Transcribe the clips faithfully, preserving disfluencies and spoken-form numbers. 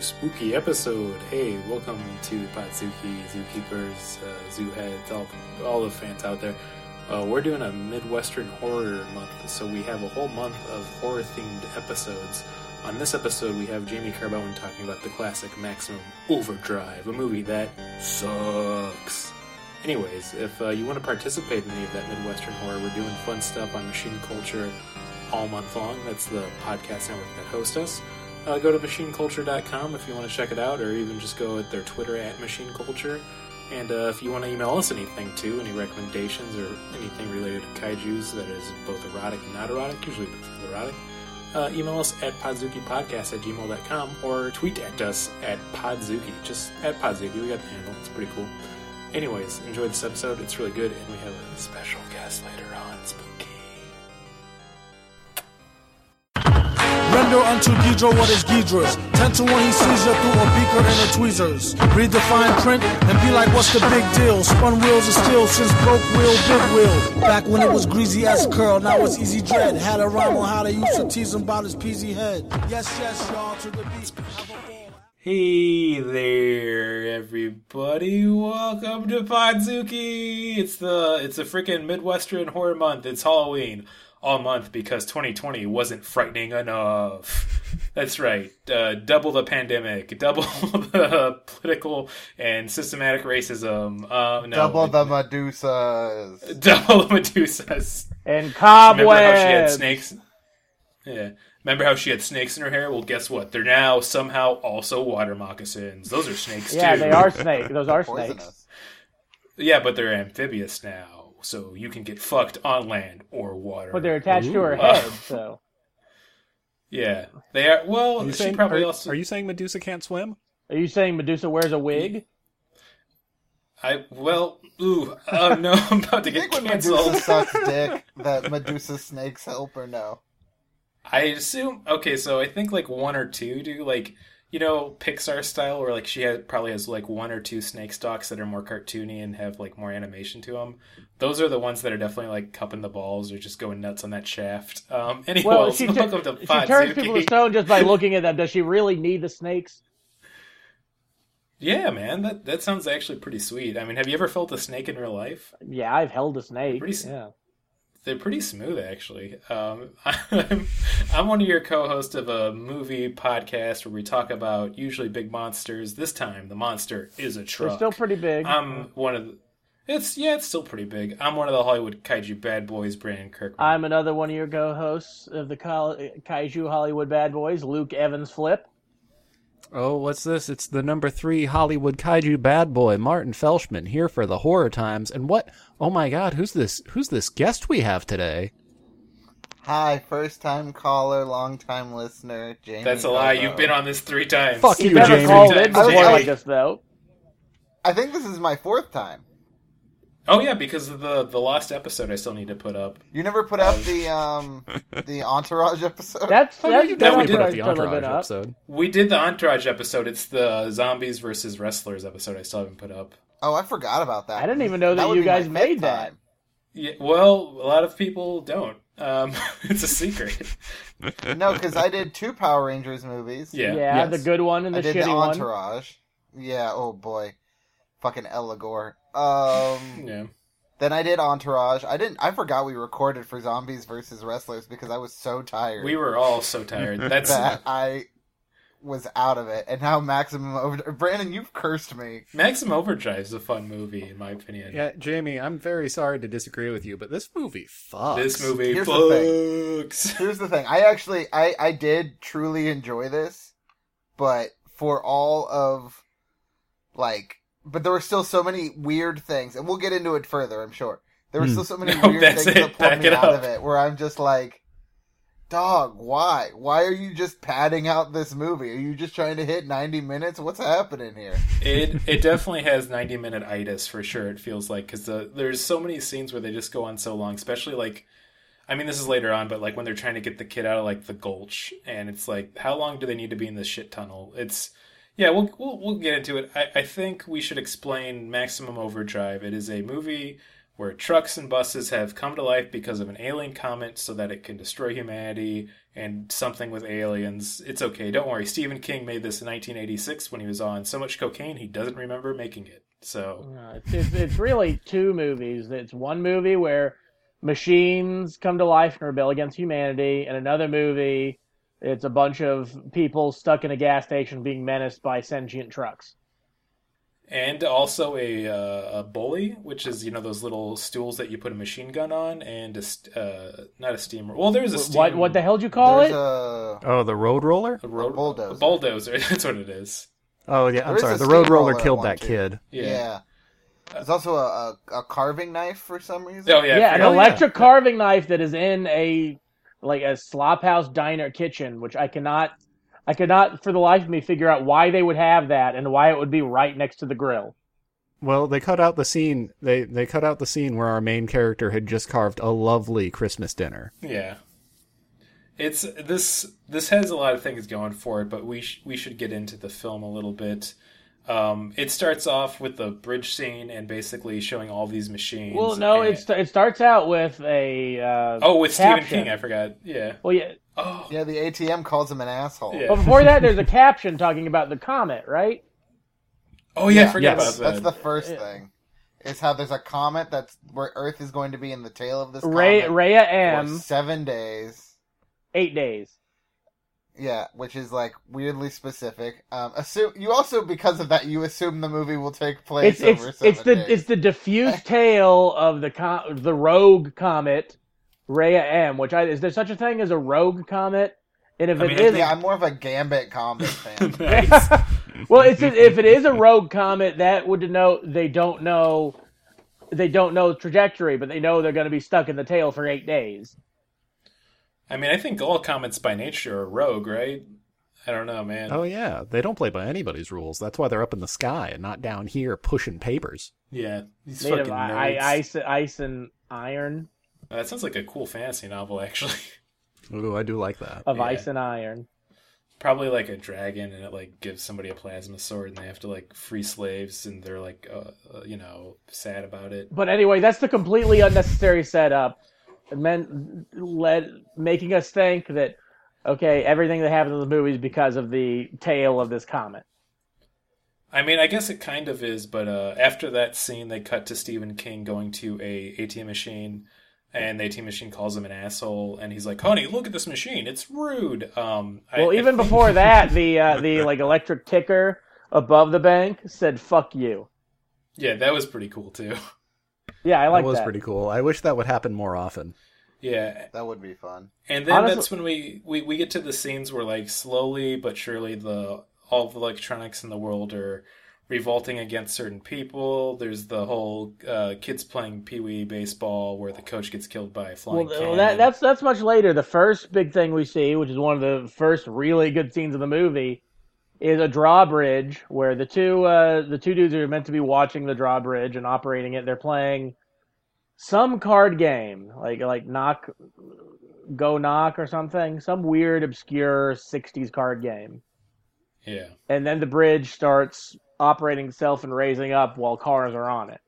spooky episode. Hey, welcome to Padzuki, Zookeepers, uh, Zoo Heads, all, all the fans out there. Uh, we're doing a Midwestern Horror Month, so we have a whole month of horror-themed episodes. On this episode, we have Jamie Carbone talking about the classic Maximum Overdrive, a movie that sucks. Anyways, if uh, you want to participate in any of that Midwestern horror, we're doing fun stuff on Machine Culture all month long. That's the podcast network that hosts us. Uh, go to machine culture dot com if you want to check it out, or even just go at their Twitter at Machine Culture. And uh, if you want to email us anything, too, any recommendations or anything related to kaijus that is both erotic and not erotic, usually both erotic, uh, email us at podzukipodcast at gmail dot com or tweet at us at podzuki. Just at podzuki. We got the handle. It's pretty cool. Anyways, enjoy this episode. It's really good, and we have a special guest later on. Spooky. Render unto Ghidra what is Ghidra's. Ten to one, he sees you through a beaker and a tweezers. Read the fine print and be like, what's the big deal? Spun wheels of steel since broke wheel, big wheel. Back when it was greasy as curl, now it's easy dread. Had a rhyme on how they used to tease him about his peasy head. Yes, yes, y'all, to the beat. Hey there, everybody! Welcome to Padzuki. It's the it's a freaking Midwestern Horror Month. It's Halloween all month because twenty twenty wasn't frightening enough. That's right. Uh, double the pandemic, double the political and systematic racism. Uh, no, double the Medusas. Double the Medusas. And cobwebs. Remember how she had snakes? Yeah. Remember how she had snakes in her hair? Well, guess what? They're now somehow also water moccasins. Those are snakes, yeah, too. Yeah, they are snakes. Those are snakes. Yeah, but they're amphibious now, so you can get fucked on land or water. But they're attached Ooh. to her head, uh, so... Yeah, they are... Well, are she saying, probably are, also... Are you saying Medusa can't swim? Are you saying Medusa wears a wig? I... Well... Ooh, oh, uh, no, I'm about to get canceled. Medusa sucks dick, that Medusa snakes help or no? I assume, okay, so I think, like, one or two do, like, you know, Pixar style, where, like, she has, probably has, like, one or two snake stalks that are more cartoony and have, like, more animation to them. Those are the ones that are definitely, like, cupping the balls or just going nuts on that shaft. Um, anyway, well, she, welcome t- to Padzuki. She turns people to stone just by looking at them. Does she really need the snakes? Yeah, man, that, that sounds actually pretty sweet. I mean, have you ever felt a snake in real life? Yeah, I've held a snake, pretty sweet. Yeah. They're pretty smooth, actually. Um, I'm, I'm one of your co-hosts of a movie podcast where we talk about usually big monsters. This time, the monster is a truck. It's still pretty big. I'm one of the, it's yeah, it's still pretty big. I'm one of the Hollywood Kaiju Bad Boys, Brandon Kirkman. I'm another one of your co-hosts of the Kaiju Hollywood Bad Boys, Luke Evans Flip. Oh, what's this? It's the number three Hollywood Kaiju bad boy, Martin Felshman, here for the horror times. And what? Oh my God, who's this? Who's this guest we have today? Hi, first-time caller, long-time listener, Jamie. That's a Carbone. Lie. You've been on this three times. Fuck you, you Jamie. Called it before, I guess, though. I think this is my fourth time. Oh yeah, because of the the lost episode, I still need to put up. You never put up the um the Entourage episode. That's no, we did the Entourage episode. We did the Entourage episode. It's the zombies versus wrestlers episode. I still haven't put up. Oh, I forgot about that. I didn't even know that, that you guys made that. Yeah, well, a lot of people don't. Um, it's a secret. No, because I did two Power Rangers movies. Yeah, yeah, yes. The good one and the I did shitty the Entourage. One. Yeah. Oh boy, fucking Elagor. Um, yeah. Then I did Entourage. I didn't. I forgot we recorded for Zombies versus Wrestlers because I was so tired. We were all so tired. That's that I was out of it. And now Maximum Overdrive. Brandon, you've cursed me. Maximum Overdrive is a fun movie, in my opinion. Yeah, Jamie, I'm very sorry to disagree with you, but this movie fucks. This movie Here's fucks. The Here's the thing. I actually, I, I did truly enjoy this, but for all of, like. But there were still so many weird things, and we'll get into it further, I'm sure. There were still so many no, weird things it. that pulled Back me out up. of it, where I'm just like, dog, why? Why are you just padding out this movie? Are you just trying to hit ninety minutes? What's happening here? It it definitely has ninety-minute itis, for sure, it feels like, because the, there's so many scenes where they just go on so long, especially, like, I mean, this is later on, but, like, when they're trying to get the kid out of, like, the gulch, and it's like, how long do they need to be in this shit tunnel? It's... Yeah, we'll, we'll we'll get into it. I, I think we should explain Maximum Overdrive. It is a movie where trucks and buses have come to life because of an alien comet so that it can destroy humanity and something with aliens. It's okay, don't worry. Stephen King made this in nineteen eighty-six when he was on so much cocaine he doesn't remember making it. So uh, it's, it's, it's really two movies. It's one movie where machines come to life and rebel against humanity, and another movie, it's a bunch of people stuck in a gas station being menaced by sentient trucks. And also a uh, a bully, which is, you know, those little stools that you put a machine gun on, and a, uh, not a steamer. Well, there's a steam... What, what the hell did you call There's it? A... Oh, the road roller? A, road... a bulldozer. A bulldozer, that's what it is. Oh, yeah, I'm there sorry. The road roller, roller killed that too. kid. Yeah. yeah. There's also a, a carving knife for some reason. Oh, yeah. Yeah, an oh, electric yeah. carving knife that is in a, like, a slop house diner kitchen, which I cannot... I could not, for the life of me, figure out why they would have that and why it would be right next to the grill. Well, they cut out the scene. They they cut out the scene where our main character had just carved a lovely Christmas dinner. Yeah, it's this. This has a lot of things going for it, but we sh- we should get into the film a little bit. Um, it starts off with the bridge scene and basically showing all these machines. Well, no, and... it st- it starts out with a uh, oh with caption. Stephen King. I forgot. Yeah. Well, yeah. Oh. Yeah, the A T M calls him an asshole. Yeah. Well, before that, there's a caption talking about the comet, right? Oh, yeah, yeah. I forget yes. about that. That's the first yeah. thing. Is how there's a comet that's where Earth is going to be in the tail of this Ray, comet. Rhea M. For seven days. Eight days. Yeah, which is, like, weirdly specific. Um, assume you also, because of that, you assume the movie will take place it's, over it's, seven it's the, days. It's the diffuse tail of the com- the rogue comet. Rhea M, which I, is there such a thing as a rogue comet? And if I mean, it is, yeah, I'm more of a Gambit comet fan. yeah. Well, it's if it is a rogue comet, that would denote they don't know, they don't know trajectory, but they know they're going to be stuck in the tail for eight days. I mean, I think all comets by nature are rogue, right? I don't know, man. Oh yeah, they don't play by anybody's rules. That's why they're up in the sky and not down here pushing papers. Yeah, these Made fucking of, nerds. I, ice, ice and iron. That sounds like a cool fantasy novel, actually. Ooh, I do like that. Of yeah. ice and iron. Probably like a dragon, and it like gives somebody a plasma sword, and they have to like free slaves, and they're like, uh, you know, sad about it. But anyway, that's the completely unnecessary setup. It meant led making us think that, okay, everything that happens in the movie is because of the tale of this comet. I mean, I guess it kind of is, but uh, after that scene, they cut to Stephen King going to a ATM machine. And the A T M machine calls him an asshole, and he's like, "Honey, look at this machine; it's rude." Um, well, I, even I think... before that, the uh, the like electric ticker above the bank said "fuck you." Yeah, that was pretty cool too. Yeah, I like that. Was that was pretty cool. I wish that would happen more often. Yeah, that would be fun. And then Honestly... that's when we, we, we get to the scenes where like slowly but surely the all the electronics in the world are revolting against certain people. There's the whole uh, kids playing pee-wee baseball where the coach gets killed by a flying well, cannon. That, that's, that's much later. The first big thing we see, which is one of the first really good scenes of the movie, is a drawbridge where the two uh, the two dudes are meant to be watching the drawbridge and operating it. They're playing some card game, like like knock, go knock or something, some weird, obscure sixties card game. Yeah. And then the bridge starts operating itself and raising up while cars are on it.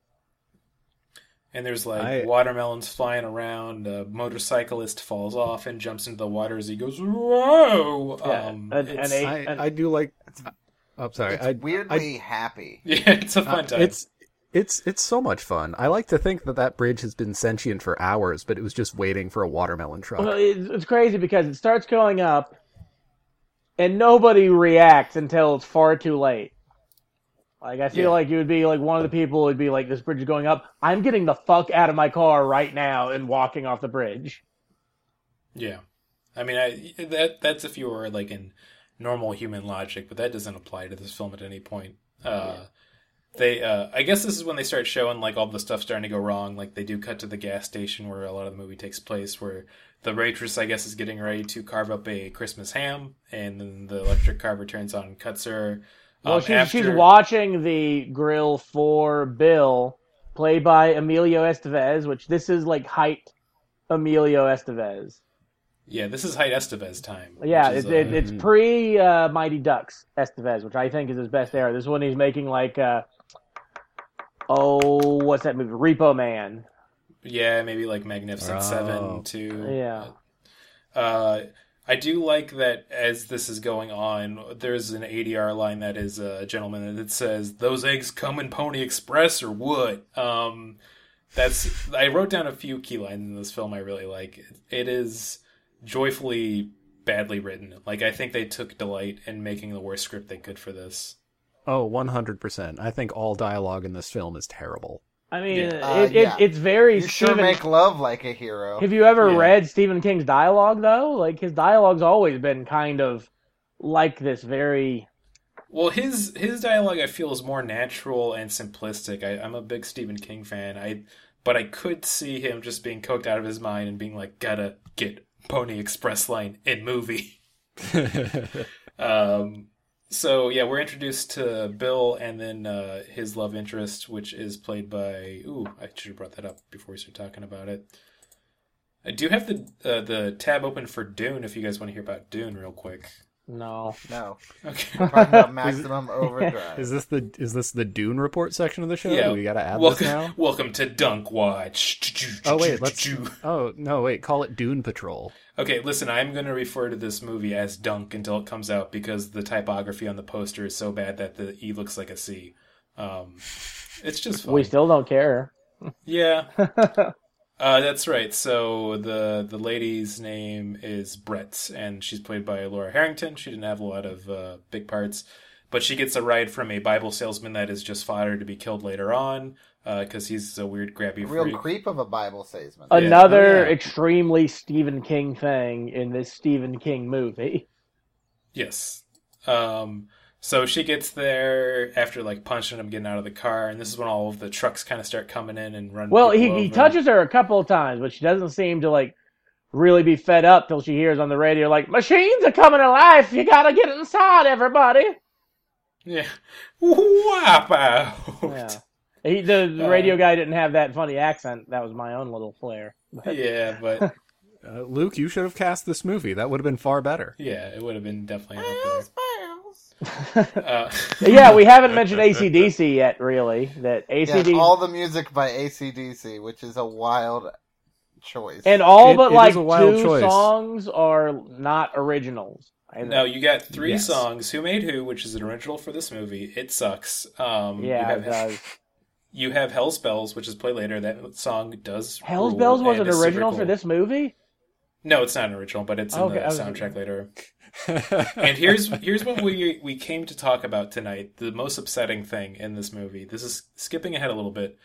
And there's like I, watermelons flying around, a motorcyclist falls off and jumps into the water as he goes, whoa! Yeah, um, an, an eight, I, an, I do like... I'm oh, sorry. It's I, weirdly I, happy. Yeah, it's a fun uh, time. It's, it's, it's so much fun. I like to think that that bridge has been sentient for hours, but it was just waiting for a watermelon truck. Well, it's, it's crazy because it starts going up and nobody reacts until it's far too late. Like, I feel yeah. like you would be, like, one of the people would be like, this bridge is going up. I'm getting the fuck out of my car right now and walking off the bridge. Yeah. I mean, I that that's if you were, like, in normal human logic, but that doesn't apply to this film at any point. Uh, yeah. They, uh, I guess this is when they start showing, like, all the stuff starting to go wrong. Like, they do cut to the gas station where a lot of the movie takes place, where the waitress, I guess, is getting ready to carve up a Christmas ham, and then the electric carver turns on and cuts her... Well, um, she's, after... she's watching the grill for Bill, played by Emilio Estevez, which this is like height Emilio Estevez. Yeah, this is height Estevez time. Yeah, it's, is, it, uh... it's pre uh, Mighty Ducks Estevez, which I think is his best era. This is when he's making like, uh, oh, what's that movie? Repo Man. Yeah, maybe like Magnificent oh. Seven too. Yeah. Uh, I do like that as this is going on, there's an A D R line that is a gentleman that says, "Those eggs come in Pony Express or what?" Um, that's I wrote down a few key lines in this film I really like. It is joyfully badly written. Like, I think they took delight in making the worst script they could for this. Oh, one hundred percent. I think all dialogue in this film is terrible. I mean, yeah. uh, it, it, yeah. it's very... You Stephen... sure make love like a hero. Have you ever yeah. read Stephen King's dialogue, though? Like, his dialogue's always been kind of like this very... Well, his his dialogue, I feel, is more natural and simplistic. I, I'm a big Stephen King fan, I but I could see him just being coked out of his mind and being like, gotta get Pony Express line in movie. um... So, yeah, we're introduced to Bill and then uh, his love interest, which is played by... Ooh, I should have brought that up before we started talking about it. I do have the uh, the tab open for Dune, if you guys want to hear about Dune real quick. No. No. Okay. We're talking about Maximum Overdrive. Is this the is this the Dune report section of the show? Yeah. Do we got to add welcome, this now? Welcome to Dunk Watch. Oh, wait, let's... Oh, no, wait, call it Dune Patrol. Okay, listen, I'm going to refer to this movie as Dunk until it comes out because the typography on the poster is so bad that the E looks like a C. Um, it's just fun. We still don't care. Yeah. uh, that's right. So the the lady's name is Brett, and she's played by Laura Harrington. She didn't have a lot of uh, big parts, but she gets a ride from a Bible salesman that is just fodder to be killed later on. Because uh, he's a weird, grabby a real freak. Creep of a Bible salesman. Another yeah. extremely Stephen King thing in this Stephen King movie. Yes. Um, so she gets there after, like, punching him, getting out of the car, and this is when all of the trucks kind of start coming in and running. Well, he, he touches her a couple of times, but she doesn't seem to, like, really be fed up till she hears on the radio, like, machines are coming to life! You gotta get inside, everybody! Yeah. Whop out! Yeah. He, the, the radio um, guy didn't have that funny accent. That was my own little flair. But. Yeah, but... uh, Luke, you should have cast this movie. That would have been far better. Yeah, it would have been definitely... uh, yeah, we haven't mentioned A C D C yet, really. That A C D C... Yeah, all the music by A C D C, which is a wild choice. And all it, but, it like, two choice. songs are not originals. No, you got three yes. songs. Who Made Who, which is an original for this movie. It sucks. Um, yeah, you have... it does. You have Hell's Bells, which is played later. That song does. Hell's Bells wasn't original cool. for this movie? No, it's not an original, but it's in okay, the was... soundtrack later. And here's here's what we we came to talk about tonight. The most upsetting thing in this movie. This is skipping ahead a little bit,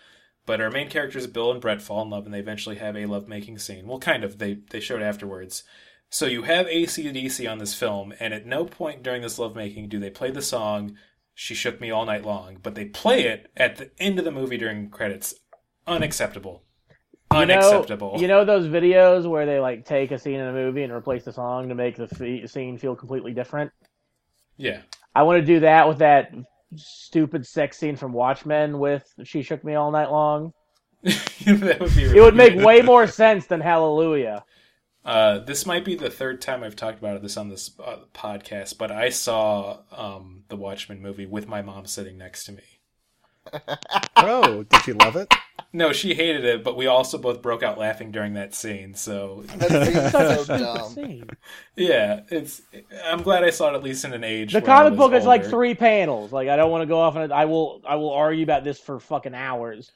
but our main characters, Bill and Brett, fall in love, and they eventually have a lovemaking scene. Well, kind of. They they showed afterwards. So you have A C D C on this film, and at no point during this lovemaking do they play the song She Shook Me All Night Long, but they play it at the end of the movie during credits. Unacceptable. Unacceptable. You know, you know those videos where they like take a scene in a movie and replace the song to make the f- scene feel completely different? Yeah. I want to do that with that stupid sex scene from Watchmen with She Shook Me All Night Long. That would be really it would make way more sense than Hallelujah. Uh, this might be the third time I've talked about this on this uh, podcast, but I saw um, the Watchmen movie with my mom sitting next to me. Oh, did she love it? No, she hated it, but we also both broke out laughing during that scene. So that's so dumb. Yeah, it's. I'm glad I saw it at least in an age. The comic book older. is like three panels. Like I don't want to go off on it. I will. I will argue about this for fucking hours.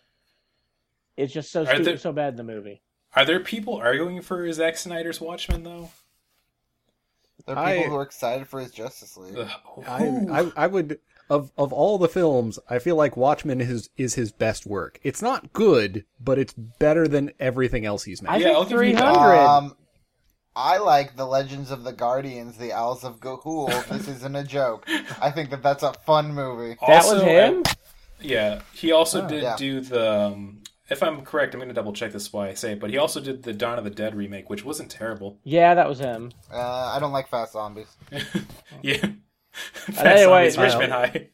It's just so stupid, there... so bad in the movie. Are there people arguing for Zack Snyder's Watchmen, though? There are people I, who are excited for his Justice League. Uh, I, I, I would, of of all the films, I feel like Watchmen is is his best work. It's not good, but it's better than everything else he's made. I yeah, think three hundred. Um, I like The Legends of the Guardians, The Owls of Ga'Hoole. This isn't a joke. I think that that's a fun movie. That also, was him? Yeah. He also oh, did yeah. do the... Um, if I'm correct, I'm going to double-check this why I say it, but he also did the Dawn of the Dead remake, which wasn't terrible. Yeah, that was him. Uh, I don't like fast zombies. yeah. Fast anyway, zombies, Richmond High.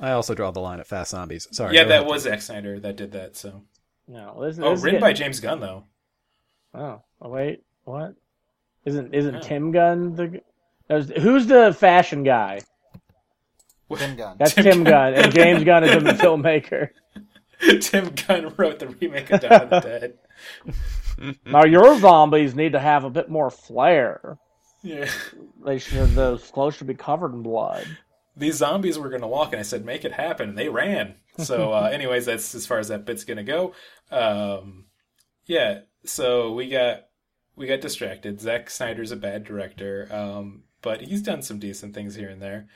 I also draw the line at fast zombies. Sorry. Yeah, that was Zack Snyder that did that, so... No, this, this oh, written getting... by James Gunn, though. Oh, oh wait, what? Isn't isn't yeah. Tim Gunn the... Was, who's the fashion guy? Tim Gunn. That's Tim, Tim Gunn, Gunn, and James Gunn is the filmmaker. Tim Gunn wrote the remake of Dawn of the Dead. Now your zombies need to have a bit more flair. Yeah, they should. Those clothes should be covered in blood. These zombies were going to walk, and I said, "Make it happen." And they ran. So, uh, anyways, that's as far as that bit's going to go. Um, yeah. So we got we got distracted. Zack Snyder's a bad director, um, but he's done some decent things here and there.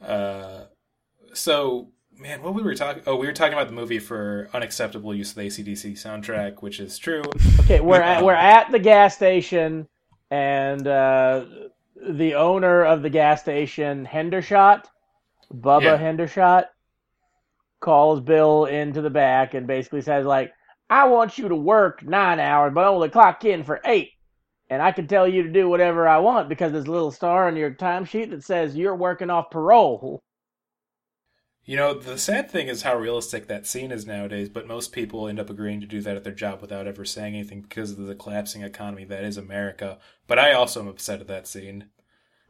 Uh, so. Man, what we were talking... Oh, we were talking about the movie for unacceptable use of the A C D C soundtrack, which is true. Okay, we're at, we're at the gas station, and uh, the owner of the gas station, Hendershot, Bubba yeah. Hendershot, calls Bill into the back and basically says, like, I want you to work nine hours, but only clock in for eight, and I can tell you to do whatever I want because there's a little star on your timesheet that says you're working off parole. You know, the sad thing is how realistic that scene is nowadays, but most people end up agreeing to do that at their job without ever saying anything because of the collapsing economy that is America. But I also am upset at that scene.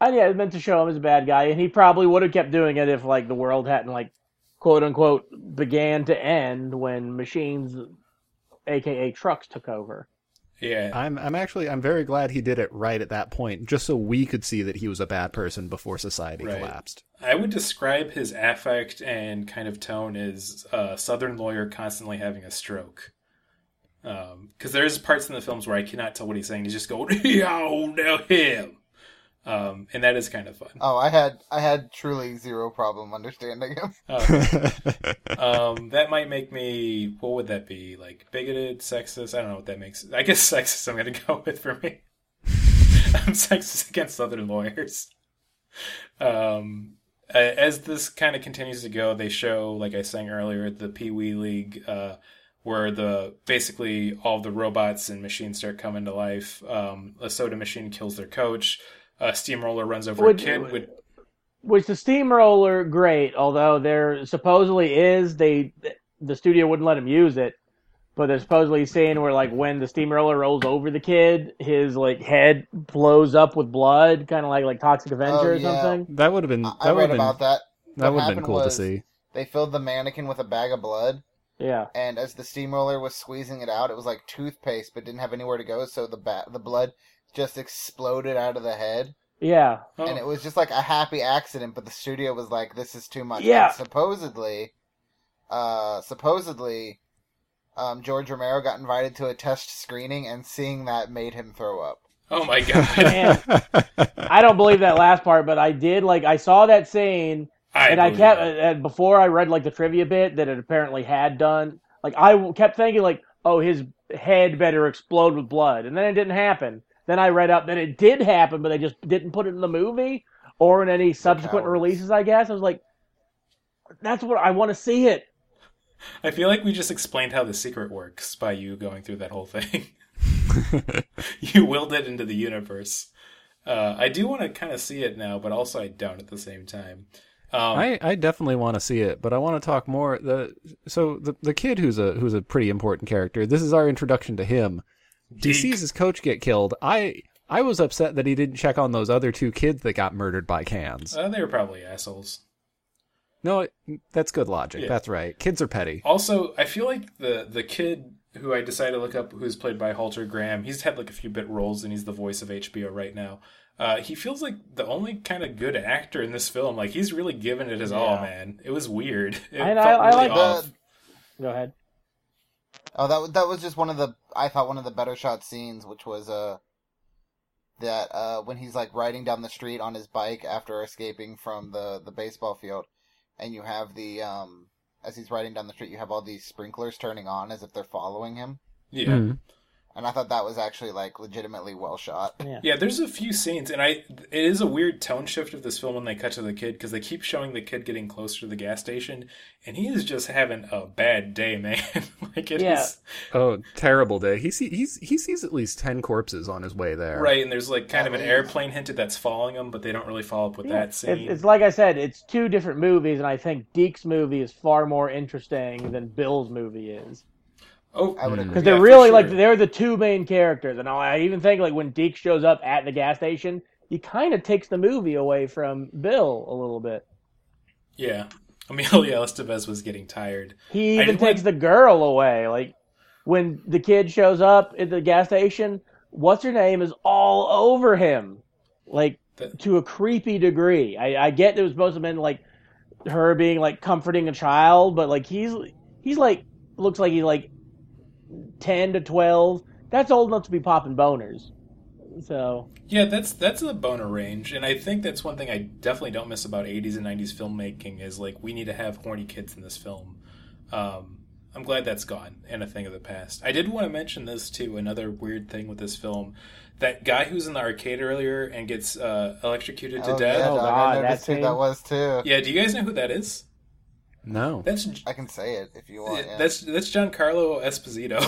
I yeah, it meant to show him as a bad guy, and he probably would have kept doing it if, like, the world hadn't, like, quote-unquote, began to end when machines, a k a trucks, took over. Yeah. I'm I'm actually, I'm very glad he did it right at that point, just so we could see that he was a bad person before society right. collapsed. I would describe his affect and kind of tone as a Southern lawyer constantly having a stroke. Because um, there's parts in the films where I cannot tell what he's saying. He's just going, yo, now him. Um, and that is kind of fun. Oh, I had I had truly zero problem understanding him. Okay. um, that might make me, what would that be? Like bigoted, sexist? I don't know what that makes. I guess sexist I'm going to go with for me. I'm sexist against Southern lawyers. Um, as this kind of continues to go, they show, like I sang earlier, the Pee Wee League, uh, where the basically all the robots and machines start coming to life. Um, a soda machine kills their coach. A steamroller runs over which, a kid. Which, which the steamroller, great, although there supposedly is, they the studio wouldn't let him use it, but there's supposedly a scene where, like, when the steamroller rolls over the kid, his, like, head blows up with blood, kind of like like Toxic Avenger oh, yeah. or something. That would have been... That I read been, about that. That would have been cool to see. They filled the mannequin with a bag of blood. Yeah. And as the steamroller was squeezing it out, it was like toothpaste, but didn't have anywhere to go, so the ba- the blood... just exploded out of the head. Yeah. Oh. And it was just like a happy accident, but the studio was like, this is too much. Yeah. And supposedly, uh, supposedly, um, George Romero got invited to a test screening, and seeing that made him throw up. Oh my God. I don't believe that last part, but I did, like, I saw that scene, I and I kept, that. and before I read, like, the trivia bit that it apparently had done, like, I kept thinking, like, oh, his head better explode with blood, and then it didn't happen. Then I read up that it did happen, but they just didn't put it in the movie or in any subsequent releases, I guess. I was like, that's what I want to see it. I feel like we just explained how The Secret works by you going through that whole thing. You willed it into the universe. Uh, I do want to kind of see it now, but also I don't at the same time. Um, I, I definitely want to see it, but I want to talk more. The So the the kid who's a who's a pretty important character, this is our introduction to him. Deke. He sees his coach get killed. I I was upset that he didn't check on those other two kids that got murdered by cans. Uh, they were probably assholes. No, that's good logic. Yeah. That's right. Kids are petty. Also, I feel like the, the kid who I decided to look up, who's played by Halter Graham, he's had like a few bit roles, and he's the voice of H B O right now. Uh, he feels like the only kind of good actor in this film. Like, he's really given it his yeah. all, man. It was weird. It I, felt I, I really like off. The... Go ahead. Oh, that that was just one of the, I thought, one of the better shot scenes, which was uh, that uh, when he's, like, riding down the street on his bike after escaping from the, the baseball field, and you have the, um, as he's riding down the street, you have all these sprinklers turning on as if they're following him. Yeah. Mm-hmm. And I thought that was actually, like, legitimately well shot. Yeah. yeah, there's a few scenes, and I it is a weird tone shift of this film when they cut to the kid, because they keep showing the kid getting closer to the gas station, and he is just having a bad day, man. like it yeah. is. Oh, terrible day. He see he's he sees at least ten corpses on his way there. Right, and there's, like, kind of an airplane hinted that's following him, but they don't really follow up with yeah. that scene. It's, it's like I said, it's two different movies, and I think Deke's movie is far more interesting than Bill's movie is. Oh, I would agree. Because they're yeah, really, sure. like, they're the two main characters. And I even think, like, when Deke shows up at the gas station, he kind of takes the movie away from Bill a little bit. Yeah. Emilio Estevez was getting tired. He even takes like... the girl away. Like, when the kid shows up at the gas station, what's-her-name is all over him. Like, the... to a creepy degree. I, I get it was supposed to have been, like, her being, like, comforting a child, but, like, he's, he's like, looks like he's, like, ten to twelve. That's old enough to be popping boners. So yeah, that's that's the boner range, and I think that's one thing I definitely don't miss about eighties and nineties filmmaking is like we need to have horny kids in this film. Um, I'm glad that's gone and a thing of the past. I did want to mention this too. Another weird thing with this film, that guy who's in the arcade earlier and gets uh, electrocuted oh, to death. Yeah, oh god, I that's who that was too. Yeah, do you guys know who that is? No, that's I can say it if you want. Yeah. That's that's Giancarlo Esposito.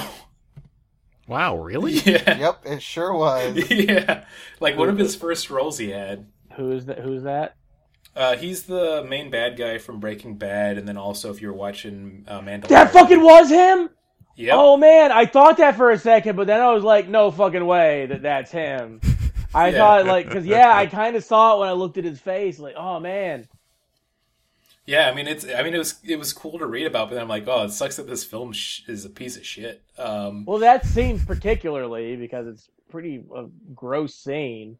Wow, really? Yeah. Yep, it sure was. Yeah, like one of his first roles he had. Who's that? Who's that? Uh, he's the main bad guy from Breaking Bad, and then also if you're watching uh, Mandalorian. That fucking was him? Yeah. Oh man, I thought that for a second, but then I was like, no fucking way that that's him. I yeah. thought like, because yeah, I kind of saw it when I looked at his face. Like, oh man. Yeah, I mean it's. I mean it was. It was cool to read about, but then I'm like, oh, it sucks that this film sh- is a piece of shit. Um, well, that scene particularly because it's pretty a gross scene.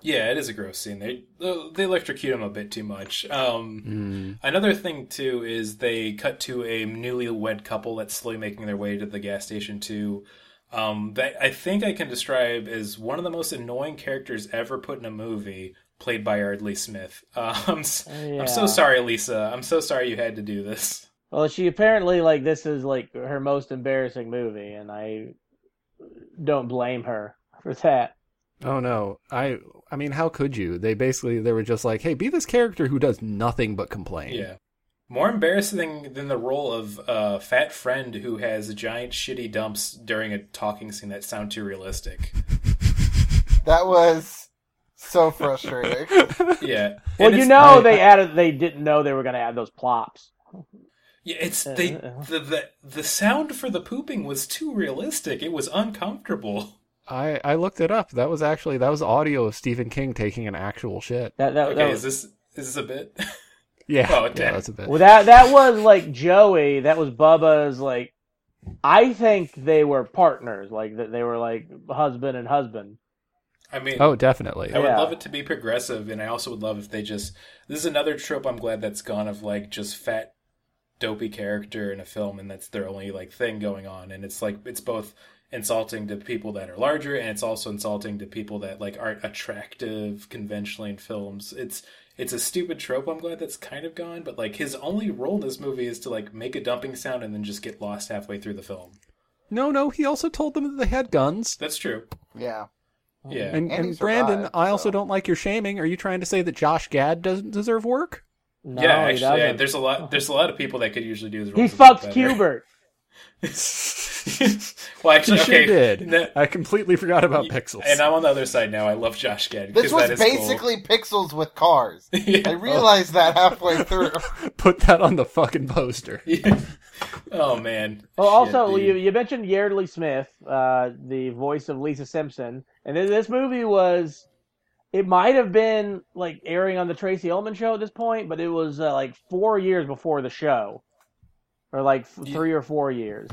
Yeah, it is a gross scene. They they electrocute him a bit too much. Um, mm. Another thing too is they cut to a newlywed couple that's slowly making their way to the gas station too. Um, that I think I can describe as one of the most annoying characters ever put in a movie. Played by Yeardley Smith. Uh, I'm, yeah. I'm so sorry, Lisa. I'm so sorry you had to do this. Well, she apparently, like, this is, like, her most embarrassing movie, and I don't blame her for that. Oh, no. I I mean, how could you? They basically, they were just like, hey, be this character who does nothing but complain. Yeah. More embarrassing than the role of a uh, fat friend who has giant shitty dumps during a talking scene that sound too realistic. That was... so frustrating. Yeah. Well, you know, they added. They didn't know they were going to add those plops. Yeah, it's they. The, the the sound for the pooping was too realistic. It was uncomfortable. I, I looked it up. That was actually that was audio of Stephen King taking an actual shit. That, that, okay, that was, is this is this a bit? Yeah. Oh, yeah, that's a bit. Well, that that was like Joey. That was Bubba's. Like, I think they were partners. Like that, they were like husband and husband. I mean, oh, definitely. I would yeah. love it to be progressive, and I also would love if they just. This is another trope I'm glad that's gone of like just fat, dopey character in a film, and that's their only like thing going on, and it's like it's both insulting to people that are larger, and it's also insulting to people that like aren't attractive conventionally in films. It's it's a stupid trope. I'm glad that's kind of gone, but like his only role in this movie is to like make a dumping sound and then just get lost halfway through the film. No, no, he also told them that they had guns. That's true. Yeah. Yeah, and, and, and Brandon, survived, I also so. don't like your shaming. Are you trying to say that Josh Gad doesn't deserve work? No, yeah, actually, yeah, there's a lot. There's a lot of people that could usually do this. He fucked Qbert. Well, actually, okay, sure did. That, I completely forgot about Pixels, and I'm on the other side now. I love Josh Gad. This was that is basically cool. Pixels with cars. Yeah. I realized that halfway through. Put that on the fucking poster. Yeah. Oh man. Well, also, Shit, you you mentioned Yeardley Smith, uh, the voice of Lisa Simpson. And this movie was, it might have been, like, airing on the Tracy Ullman show at this point, but it was, uh, like, four years before the show. Or, like, f- three or four years.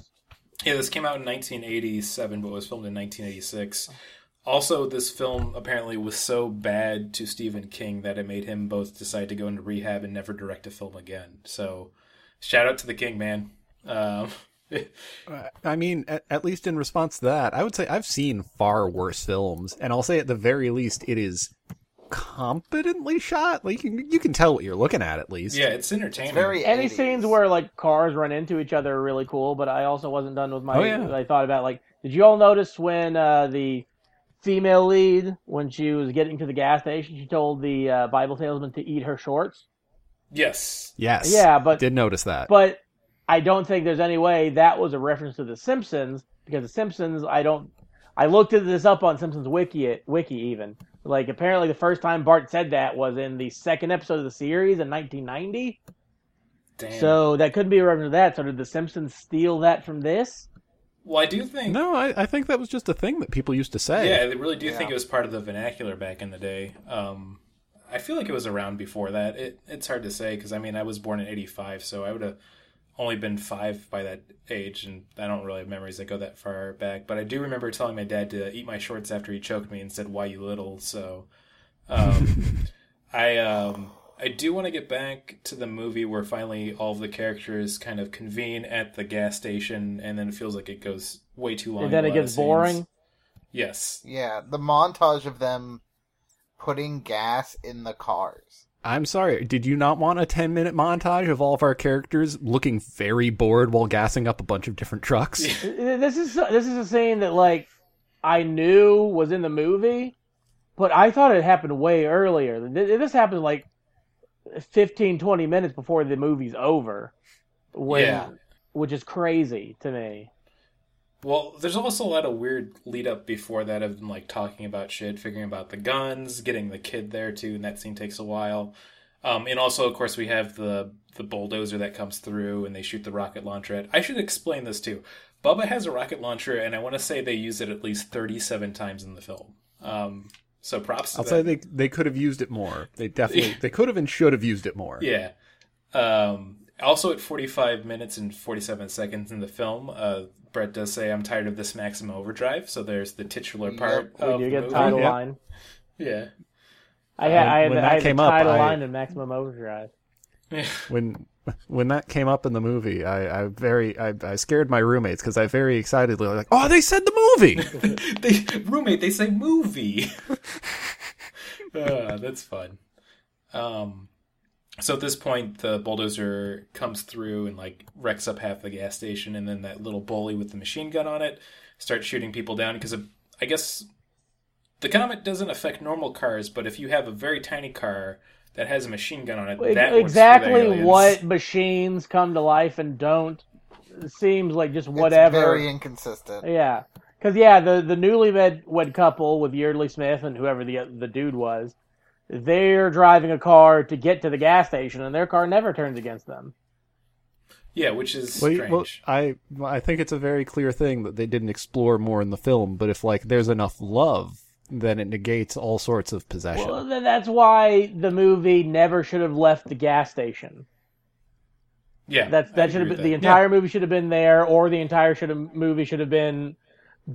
Yeah, this came out in nineteen eighty-seven, but was filmed in nineteen eighty-six. Also, this film apparently was so bad to Stephen King that it made him both decide to go into rehab and never direct a film again. So, shout out to the King, man. Um... I mean, at least in response to that, I would say I've seen far worse films, and I'll say at the very least it is competently shot. Like you can, you can tell what you're looking at, at least. Yeah, it's entertaining. It's Any eighties. Scenes where like cars run into each other are really cool, but I also wasn't done with my. Oh, yeah. I thought about like, did you all notice when uh, the female lead, when she was getting to the gas station, she told the uh, Bible salesman to eat her shorts? Yes. Yes. Yeah, but did notice that, but. I don't think there's any way that was a reference to The Simpsons, because The Simpsons, I don't... I looked at this up on Simpsons Wiki, Wiki even. Like, apparently the first time Bart said that was in the second episode of the series in nineteen ninety. Damn. So that couldn't be a reference to that. So did The Simpsons steal that from this? Well, I do think... No, I, I think that was just a thing that people used to say. Yeah, I really do yeah. think it was part of the vernacular back in the day. Um... I feel like it was around before that. It it's hard to say because I mean I was born in eighty-five, so I would have only been five by that age, and I don't really have memories that go that far back. But I do remember telling my dad to eat my shorts after he choked me and said, "Why you little?" So um, I um, I do want to get back to the movie where finally all of the characters kind of convene at the gas station, and then it feels like it goes way too long. And then it gets boring. Yes. Yeah, the montage of them putting gas in the cars. I'm sorry, did you not want a ten-minute montage of all of our characters looking very bored while gassing up a bunch of different trucks? This is this is a scene that, like, I knew was in the movie, but I thought it happened way earlier. This happened, like, fifteen, twenty minutes before the movie's over, when, yeah. which is crazy to me. Well, there's also a lot of weird lead-up before that of them, like, talking about shit, figuring about the guns, getting the kid there, too, and that scene takes a while. Um, and also, of course, we have the, the bulldozer that comes through, and they shoot the rocket launcher at... I should explain this, too. Bubba has a rocket launcher, and I want to say they use it at least thirty-seven times in the film. Um, so props to I'll them. say they they could have used it more. They definitely... they could have and should have used it more. Yeah. Um... Also at forty-five minutes and forty-seven seconds in the film, uh, Brett does say, "I'm tired of this Maximum Overdrive," so there's the titular yep. part we of do the get movie. Title yep. line. Yeah. I had, I had, when I had that came the title up, line I, in Maximum Overdrive. When when that came up in the movie, I, I very I, I scared my roommates because I very excitedly was like, "Oh, they said the movie!" they, roommate, they say movie! uh, that's fun. Um... So at this point, the bulldozer comes through and, like, wrecks up half the gas station, and then that little bully with the machine gun on it starts shooting people down, because I guess the comet doesn't affect normal cars, but if you have a very tiny car that has a machine gun on it, that exactly what machines come to life and don't seems like just whatever. It's very inconsistent. Yeah. Because, yeah, the, the newlywed couple with Yeardley Smith and whoever the the dude was, they're driving a car to get to the gas station, and their car never turns against them. Yeah, which is well, strange. Well, I I think it's a very clear thing that they didn't explore more in the film, but if, like, there's enough love, then it negates all sorts of possession. Well, that's why the movie never should have left the gas station. Yeah, that's, that should have been, that. The entire yeah. movie should have been there, or the entire should have, movie should have been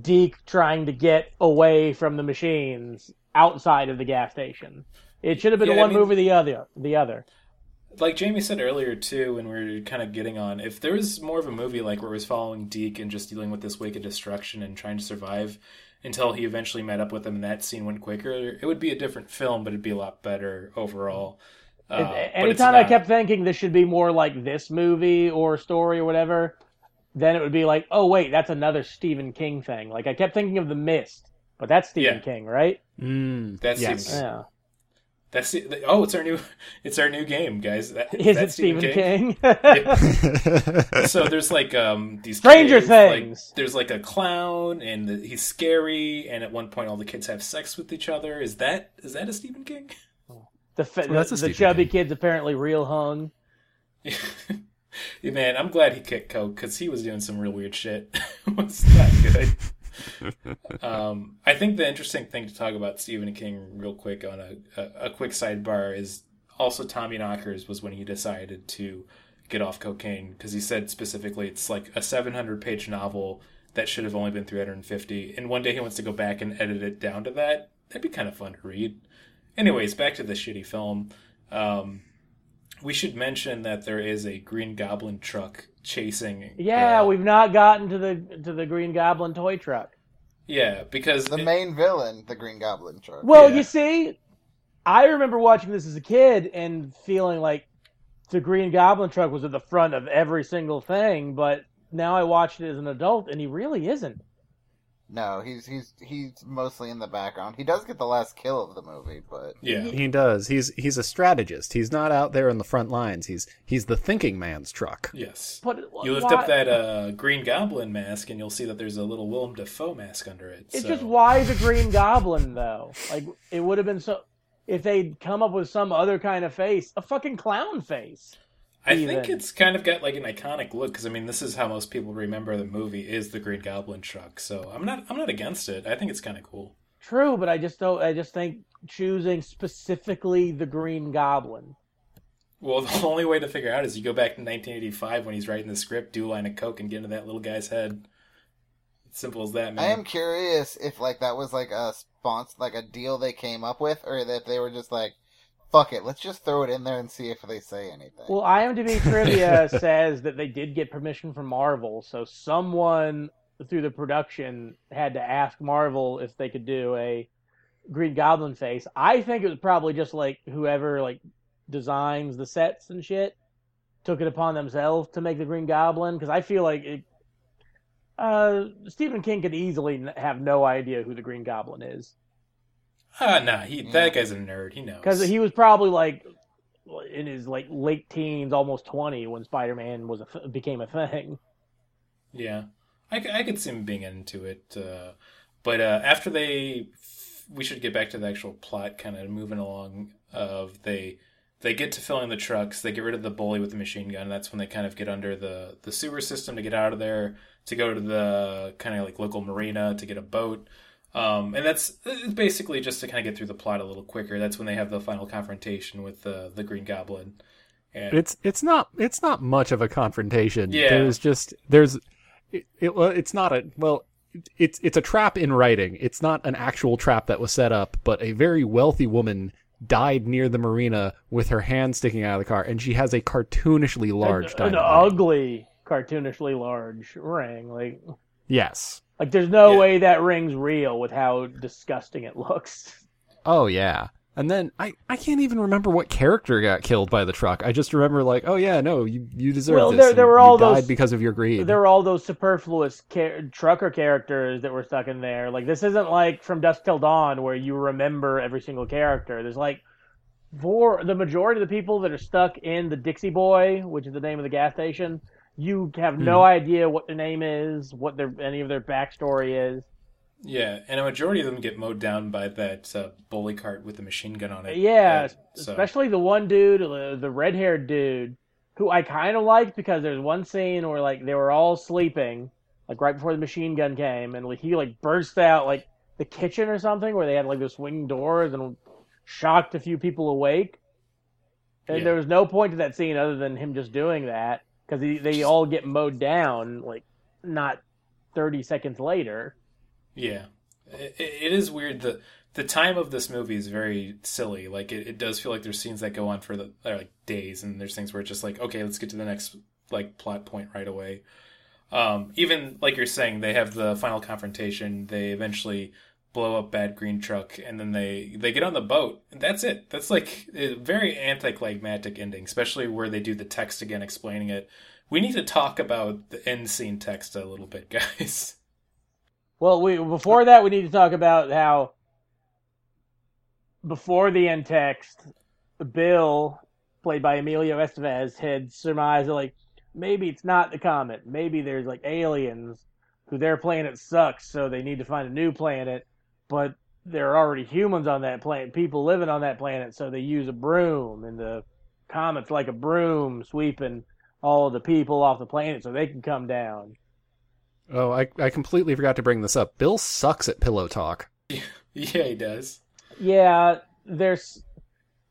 Deke trying to get away from the machines outside of the gas station. It should have been yeah, one I mean, move or the other, the other. Like Jamie said earlier, too, when we were kind of getting on, if there was more of a movie like where it was following Deke and just dealing with this wake of destruction and trying to survive until he eventually met up with him and that scene went quicker, it would be a different film, but it'd be a lot better overall. Uh, Anytime I kept thinking this should be more like this movie or story or whatever, then it would be like, oh, wait, that's another Stephen King thing. Like, I kept thinking of The Mist, but that's Stephen yeah. King, right? Mm, that's yes. Stephen King. Yeah. That's the, oh, it's our new, it's our new game, guys. That, Is that's it Stephen King? King? Yeah. So there's like um these Stranger kids, Things. Like, there's like a clown, and the, he's scary, and at one point all the kids have sex with each other. Is that is that a Stephen King? The fa- well, that's the, the chubby King. Kid's apparently real hung. Yeah, man, I'm glad he kicked coke because he was doing some real weird shit. It was not good. um, I think the interesting thing to talk about Stephen King real quick on a, a, a quick sidebar is also Tommy Knockers was when he decided to get off cocaine, because he said specifically it's like a seven hundred page novel that should have only been three hundred fifty, and one day he wants to go back and edit it down to that. That'd be kind of fun to read. Anyways, back to the shitty film. Um, we should mention that there is a Green Goblin truck chasing. Yeah, uh, we've not gotten to the to the Green Goblin toy truck. Yeah, because the it, main villain, the Green Goblin truck. Well, yeah. You see, I remember watching this as a kid and feeling like the Green Goblin truck was at the front of every single thing, but now I watched it as an adult and he really isn't. No, he's he's he's mostly in the background. He does get the last kill of the movie, but yeah, he does. He's he's a strategist. He's not out there in the front lines. He's he's the thinking man's truck. Yes, but you lift why... up that uh, Green Goblin mask, and you'll see that there's a little Willem Dafoe mask under it. It's so. Just why the Green Goblin though? Like it would have been so if they'd come up with some other kind of face, a fucking clown face. I even. think it's kind of got like an iconic look because I mean this is how most people remember the movie is the Green Goblin truck. So I'm not I'm not against it. I think it's kind of cool. True, but I just don't. I just think choosing specifically the Green Goblin. Well, the only way to figure out is you go back to nineteen eighty-five when he's writing the script, do a line of coke, and get into that little guy's head. It's simple as that, man. I am curious if like that was like a sponsor, like a deal they came up with, or that they were just like, "Fuck it, let's just throw it in there and see if they say anything." Well, IMDb trivia says that they did get permission from Marvel, so someone through the production had to ask Marvel if they could do a Green Goblin face. I think it was probably just like whoever like designs the sets and shit took it upon themselves to make the Green Goblin, because I feel like it, uh, Stephen King could easily have no idea who the Green Goblin is. Uh, nah, he, yeah. That guy's a nerd. He knows. Because he was probably like in his like late teens, almost twenty when Spider-Man was a, became a thing. Yeah. I, I could see him being into it. Uh, but uh, after they... We should get back to the actual plot, kind of moving along. Of they they get to filling the trucks. They get rid of the bully with the machine gun. That's when they kind of get under the, the sewer system to get out of there, to go to the kind of like local marina to get a boat. Um, and that's it's basically just to kind of get through the plot a little quicker. That's when they have the final confrontation with the, the Green Goblin. And it's it's not it's not much of a confrontation. Yeah. There's just... there's. It, it it's not a well it, it's it's a trap in writing. It's not an actual trap that was set up, but a very wealthy woman died near the marina with her hand sticking out of the car, and she has a cartoonishly large an, an ugly cartoonishly large ring. Like, yes, like there's no yeah. way that ring's real with how disgusting it looks. Oh yeah. And then I, I can't even remember what character got killed by the truck. I just remember like, oh yeah, no, you, you deserve well, this. There, there were all you those, died because of your greed. There were all those superfluous car- trucker characters that were stuck in there. Like, this isn't like From Dusk Till Dawn where you remember every single character. There's like four, the majority of the people that are stuck in the Dixie Boy, which is the name of the gas station, you have no mm. idea what their name is, what their any of their backstory is. Yeah, and a majority of them get mowed down by that uh, bully cart with the machine gun on it. Yeah, and, so. especially the one dude, uh, the red-haired dude, who I kind of liked because there's one scene where like they were all sleeping, like right before the machine gun came, and like, he like burst out like the kitchen or something where they had like those swinging doors and shocked a few people awake. And yeah. there was no point to that scene other than him just doing that, because they, they all get mowed down like not thirty seconds later. Yeah, it, it is weird. The the time of this movie is very silly. Like, it, it does feel like there's scenes that go on for the like days, and there's things where it's just like, okay, let's get to the next like plot point right away. Um, even like you're saying, they have the final confrontation. They eventually blow up Bad Green Truck, and then they, they get on the boat. And that's it. That's like a very anticlimactic ending, especially where they do the text again explaining it. We need to talk about the end scene text a little bit, guys. Well, we before that, we need to talk about how before the end text, Bill, played by Emilio Estevez, had surmised that, like, maybe it's not the comet. Maybe there's, like, aliens who their planet sucks, so they need to find a new planet. But there are already humans on that planet, people living on that planet, so they use a broom. And the comet's like a broom sweeping all of the people off the planet so they can come down. Oh, I I completely forgot to bring this up. Bill sucks at pillow talk. Yeah, he does. Yeah, there's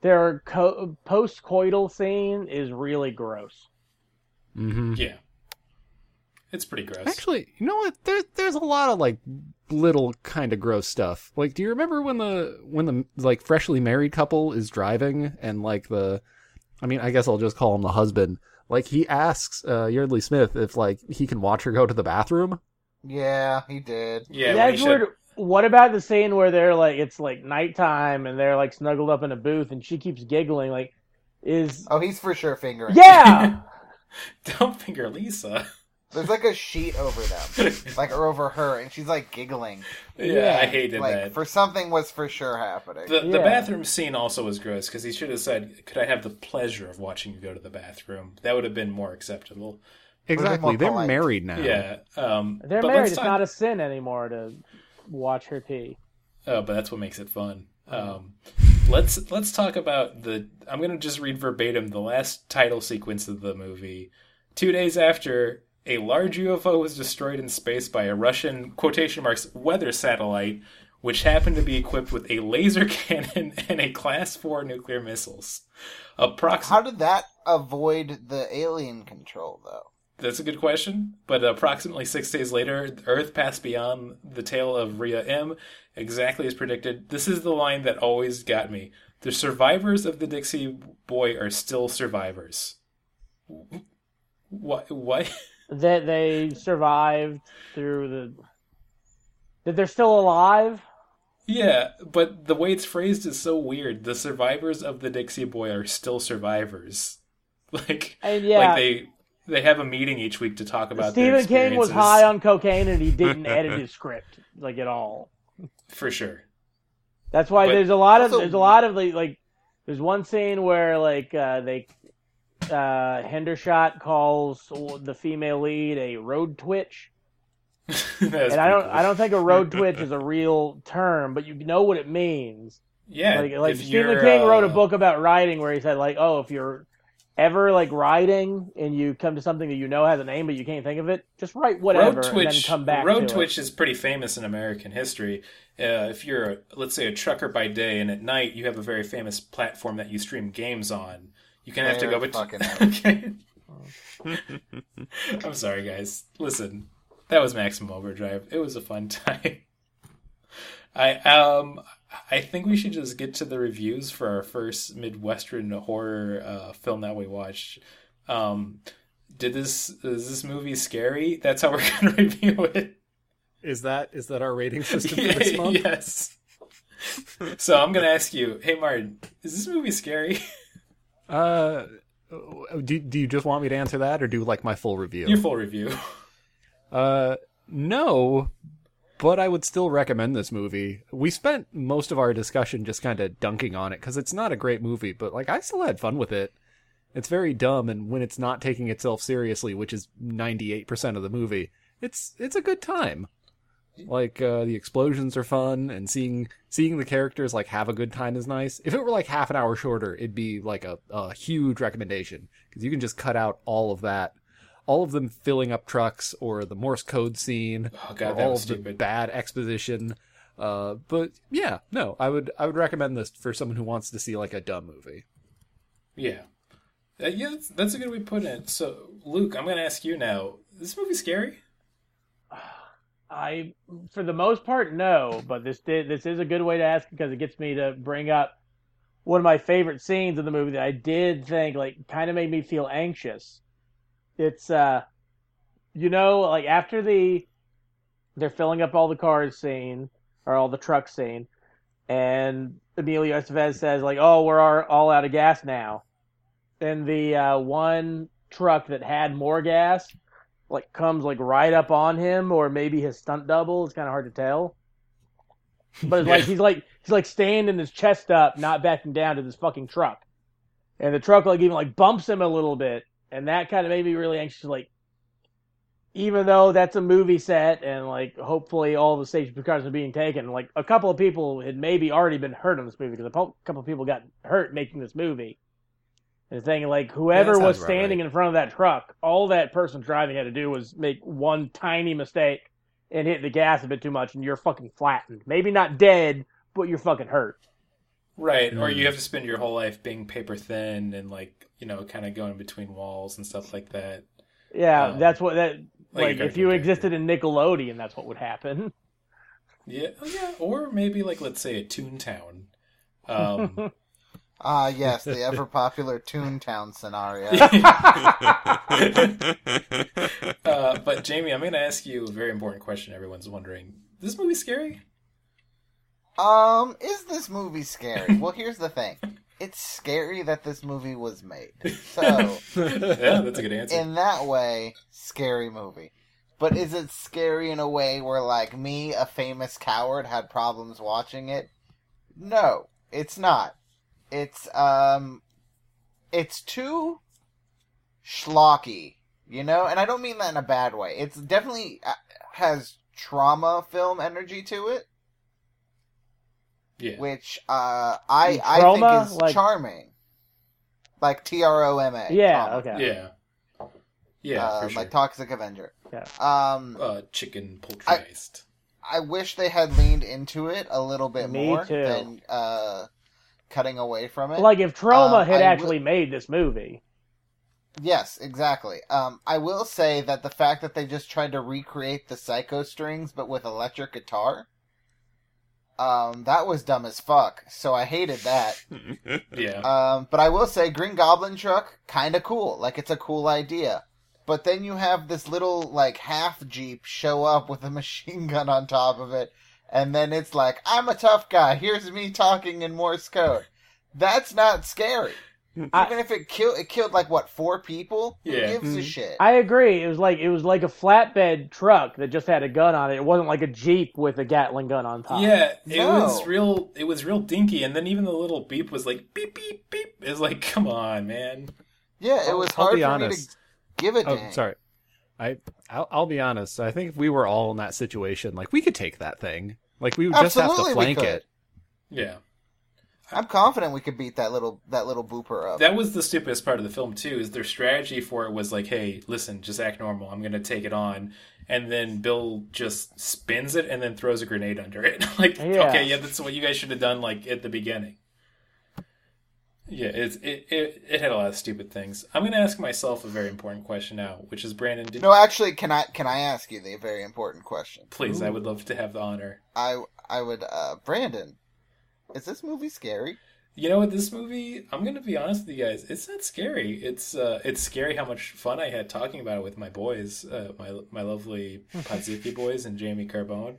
their co- post-coital scene is really gross. Mm-hmm. Yeah, it's pretty gross. Actually, you know what? There's there's a lot of like little kind of gross stuff. Like, do you remember when the when the like freshly married couple is driving and like the, I mean, I guess I'll just call him the husband. Like, he asks uh, Yeardley Smith if, like, he can watch her go to the bathroom. Yeah, he did. Yeah, that's weird. What about the scene where they're, like, it's, like, nighttime, and they're, like, snuggled up in a booth, and she keeps giggling, like, is... Oh, he's for sure fingering. Yeah! Don't finger Lisa. There's, like, a sheet over them. Like, or over her, and she's, like, giggling. Yeah, yeah. I hated like, that. For something was for sure happening. The, yeah. the bathroom scene also was gross, because he should have said, could I have the pleasure of watching you go to the bathroom? That would have been more acceptable. Exactly. They're polite. Married now. Yeah. Um, They're married. It's talk... not a sin anymore to watch her pee. Oh, but that's what makes it fun. Um, let's, let's talk about the... I'm going to just read verbatim the last title sequence of the movie. Two days after... A large U F O was destroyed in space by a Russian, quotation marks, weather satellite, which happened to be equipped with a laser cannon and a class four nuclear missiles. Approxi- How did that avoid the alien control, though? That's a good question, but approximately six days later, Earth passed beyond the tail of Rhea M, exactly as predicted. This is the line that always got me. The survivors of the Dixie Boy are still survivors. What? What? That they survived through the... That they're still alive? Yeah, but the way it's phrased is so weird. The survivors of the Dixie Boy are still survivors. Like, and yeah. like they... They have a meeting each week to talk about their experiences. Stephen King was high on cocaine and he didn't edit his script like at all. For sure. That's why but there's a lot of also, there's a lot of like there's one scene where like uh, they uh, Hendershot calls the female lead a road twitch. And I don't cool. I don't think a road twitch is a real term, but you know what it means. Yeah. Like, like Stephen King uh... wrote a book about writing where he said like, oh, if you're ever like writing and you come to something that you know has a name but you can't think of it, just write whatever road twitch, and then come back road to twitch it. Is pretty famous in American history. Uh, if you're, a, let's say, a trucker by day and at night you have a very famous platform that you stream games on, you can there have to go between... I'm sorry, guys. Listen, that was Maximum Overdrive. It was a fun time. I um... I think we should just get to the reviews for our first Midwestern horror uh, film that we watched. Um, did this is this movie scary? That's how we're going to review it. Is that is that our rating system for this month? Yes. So I'm going to ask you, hey Martin, is this movie scary? Uh, do do you just want me to answer that, or do like my full review? Your full review. Uh, no. But I would still recommend this movie. We spent most of our discussion just kind of dunking on it because it's not a great movie, but like I still had fun with it. It's very dumb, and when it's not taking itself seriously, which is ninety-eight percent of the movie, it's it's a good time. Like uh, the explosions are fun, and seeing seeing the characters like have a good time is nice. If it were like half an hour shorter, it'd be like a, a huge recommendation because you can just cut out all of that. All of them filling up trucks, or the Morse code scene, oh, God, or all of the stupid. Bad exposition. Uh, but yeah, no, I would I would recommend this for someone who wants to see like a dumb movie. Yeah, uh, yeah, that's, that's a good way to put it. So, Luke, I'm going to ask you now: is this movie scary? I, for the most part, no. But this did, this is a good way to ask because it gets me to bring up one of my favorite scenes in the movie that I did think like kind of made me feel anxious. It's, uh, you know, like after the, they're filling up all the cars scene, or all the truck scene, and Emilio Estevez says, like, oh, we're all out of gas now. And the uh, one truck that had more gas, like, comes, like, right up on him, or maybe his stunt double. It's kind of hard to tell. But it's like, he's like, he's like standing his chest up, not backing down to this fucking truck. And the truck, like, even, like, bumps him a little bit. And that kind of made me really anxious, like, even though that's a movie set and, like, hopefully all the stage precautions are being taken, like, a couple of people had maybe already been hurt on this movie because a couple of people got hurt making this movie. And the thing, like, whoever yeah, was standing right, right. in front of that truck, all that person driving had to do was make one tiny mistake and hit the gas a bit too much and you're fucking flattened. Maybe not dead, but you're fucking hurt. Right, or you have to spend your whole life being paper thin and, like, you know, kind of going between walls and stuff like that. Yeah, um, that's what that, like, like if you existed in Nickelodeon, that's what would happen. Yeah, yeah, or maybe, like, let's say a Toontown. Ah, um, uh, yes, the ever-popular Toontown scenario. uh, but, Jamie, I'm going to ask you a very important question everyone's wondering. Is this movie scary? Um, is this movie scary? Well, here's the thing. It's scary that this movie was made. So, yeah, that's a good answer. In that way, scary movie. But is it scary in a way where, like, me, a famous coward, had problems watching it? No, it's not. It's, um, it's too schlocky, you know? And I don't mean that in a bad way. It's definitely has trauma film energy to it. Yeah. Which uh, I trauma, I think is like... charming, like T R O M A. Yeah. Trauma. Okay. Yeah. Yeah. Uh, for sure. Like Toxic Avenger. Yeah. Um. Uh, chicken poltergeist. I, I wish they had leaned into it a little bit Me more too. than uh, cutting away from it. Like if Troma um, had I actually w- made this movie. Yes, exactly. Um, I will say that the fact that they just tried to recreate the Psycho strings, but with electric guitar, um, that was dumb as fuck. So I hated that. yeah. Um, but I will say Green Goblin truck, kind of cool. Like it's a cool idea. But then you have this little, like, half Jeep show up with a machine gun on top of it, and then it's like, I'm a tough guy, here's me talking in Morse code. That's not scary. I, Even if it killed, it killed, like, what, four people? Yeah. Who gives mm-hmm. a shit? I agree. It was like it was like a flatbed truck that just had a gun on it. It wasn't like a Jeep with a Gatling gun on top. Yeah, it no. was real, it was real dinky, and then even the little beep was like, beep, beep, beep. It was like, come on, man. Yeah, it was I'll, hard I'll be for honest. me to... Give it. Oh, dang. sorry. I I'll, I'll be honest. I think if we were all in that situation, like we could take that thing. Like we would Absolutely just have to flank it. Yeah. I'm confident we could beat that little that little booper up. That was the stupidest part of the film too. Is their strategy for it was like, hey, listen, just act normal. I'm gonna take it on, and then Bill just spins it and then throws a grenade under it. like, yeah. okay, yeah, that's what you guys should have done like at the beginning. Yeah, it's, it, it it had a lot of stupid things. I'm going to ask myself a very important question now, which is, Brandon... Did no, actually, can I can I ask you the very important question? Please, Ooh. I would love to have the honor. I, I would... Uh, Brandon, is this movie scary? You know what, this movie... I'm going to be honest with you guys. It's not scary. It's uh, it's scary how much fun I had talking about it with my boys, uh, my my lovely Padzuki boys and Jamie Carbone,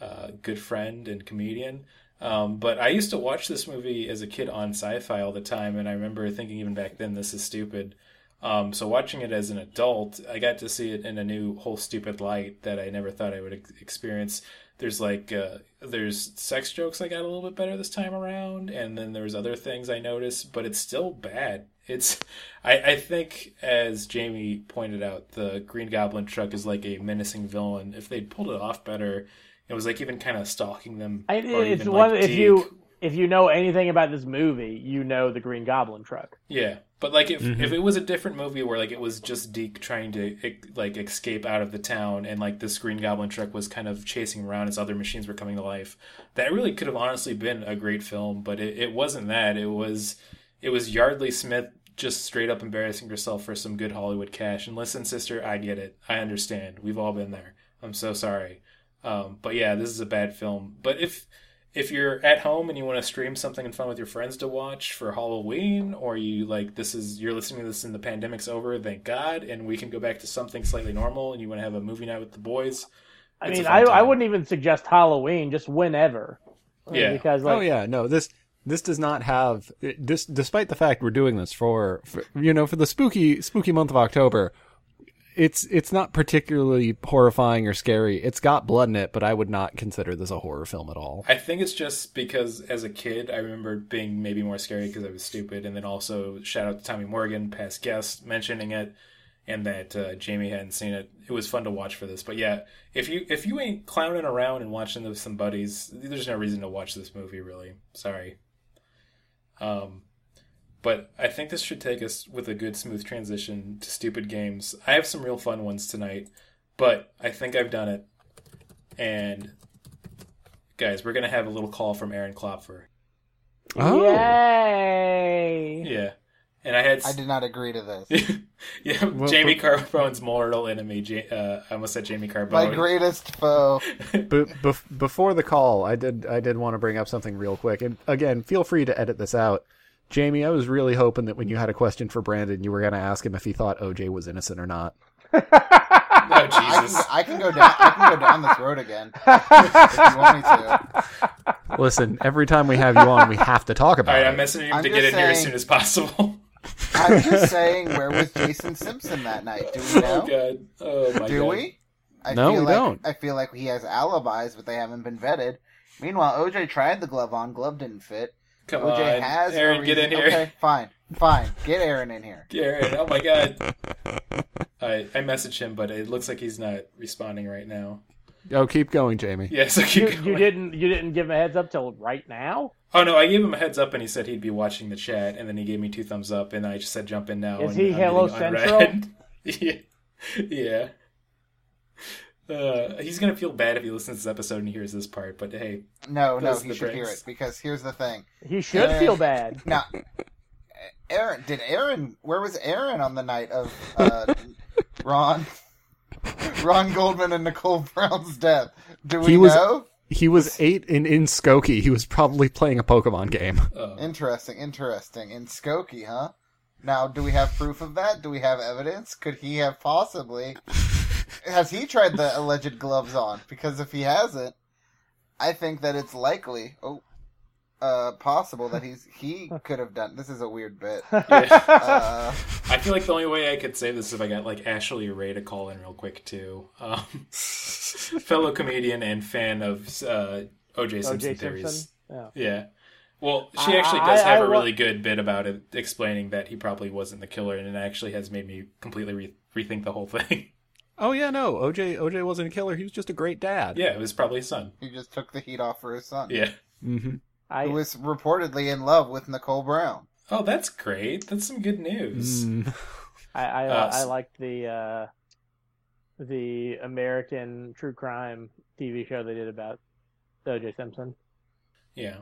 uh, good friend and comedian. Um, but I used to watch this movie as a kid on Sci-Fi all the time, and I remember thinking even back then, this is stupid. Um, so watching it as an adult, I got to see it in a new, whole stupid light that I never thought I would ex- experience. There's like, uh, there's sex jokes I got a little bit better this time around, and then there's other things I noticed, but it's still bad. It's, I, I think, as Jamie pointed out, the Green Goblin truck is like a menacing villain. If they'd pulled it off better... It was like even kind of stalking them. I, or it's even one, like if Deke. you if you know anything about this movie, you know the Green Goblin truck. Yeah, but like if mm-hmm. if it was a different movie where like it was just Deke trying to like escape out of the town, and like this Green Goblin truck was kind of chasing around as other machines were coming to life, that really could have honestly been a great film. But it, it wasn't that. It was it was Yeardley Smith just straight up embarrassing herself for some good Hollywood cash. And listen, sister, I get it. I understand. We've all been there. I'm so sorry. Um, but yeah, this is a bad film. But if if you're at home and you want to stream something and fun with your friends to watch for Halloween, or you like this is you're listening to this and the pandemic's over, thank God, and we can go back to something slightly normal, and you want to have a movie night with the boys. I mean, I, I wouldn't even suggest Halloween, just whenever. Yeah. Because, like, oh yeah, no this this does not have this. Despite the fact we're doing this for, for you know for the spooky spooky month of October. It's it's not particularly horrifying or scary. It's got blood in it, but I would not consider this a horror film at all. I think it's just because as a kid, I remember being maybe more scary because I was stupid. And then also shout out to Tommy Morgan, past guest, mentioning it, and that uh, Jamie hadn't seen it. It was fun to watch for this. But yeah, if you if you ain't clowning around and watching with some buddies, there's no reason to watch this movie, really. Sorry. Um. But I think this should take us with a good, smooth transition to stupid games. I have some real fun ones tonight, but I think I've done it. And, guys, we're going to have a little call from Aaron Klopfer. Oh! Yay! Yeah. And I had... I did not agree to this. yeah, well, Jamie but... Carbone's mortal enemy. Uh, I almost said Jamie Carbone. My greatest foe. be- be- before the call, I did, I did want to bring up something real quick. And, again, feel free to edit this out. Jamie, I was really hoping that when you had a question for Brandon, you were going to ask him if he thought O J was innocent or not. Oh, Jesus. I, I, can go down, I can go down this road again if you want me to. Listen, every time we have you on, we have to talk about it. All right, I'm messaging him to get in here as soon as possible. I'm just saying, where was Jason Simpson that night? Do we know? Oh, God. Oh, my Do God. we? I no, feel we like, don't. I feel like he has alibis, but they haven't been vetted. Meanwhile, O J tried the glove on. Glove didn't fit. Come O J on, has Aaron, get in here. Okay, fine, fine. Get Aaron in here. Aaron, oh my God. I I messaged him, but it looks like he's not responding right now. Oh, keep going, Jamie. Yeah, so keep you, going. You didn't, you didn't give him a heads up till right now? Oh, no, I gave him a heads up, and he said he'd be watching the chat, and then he gave me two thumbs up, and I just said jump in now. Is and he I'm Hello Central? yeah. yeah. Uh, he's going to feel bad if he listens to this episode and hears this part, but hey. No, no, he should breaks. hear it, because here's the thing. He should Aaron, feel bad. No. Aaron, did Aaron, where was Aaron on the night of uh, Ron Ron Goldman and Nicole Brown's death? Do we he was, know? He was eight and in Skokie. He was probably playing a Pokemon game. Oh. Interesting, interesting. In Skokie, huh? Now, do we have proof of that? Do we have evidence? Could he have possibly... Has he tried the alleged gloves on? Because if he hasn't, I think that it's likely, oh, uh, possible that he's he could have done. This is a weird bit. Yeah. Uh, I feel like the only way I could say this is if I got like Ashley Ray to call in real quick too, um, fellow comedian and fan of uh, O J Simpson, Simpson theories. Yeah. yeah. Well, she actually does I, have I, I, a really good bit about it, explaining that he probably wasn't the killer, and it actually has made me completely re- rethink the whole thing. Oh yeah, no, O J O J wasn't a killer. He was just a great dad. Yeah, it was probably his son. He just took the heat off for his son. Yeah, mm-hmm. I... who was reportedly in love with Nicole Brown. Oh, that's great. That's some good news. Mm. I I, uh, I liked the uh, the American true crime T V show they did about O J Simpson. Yeah,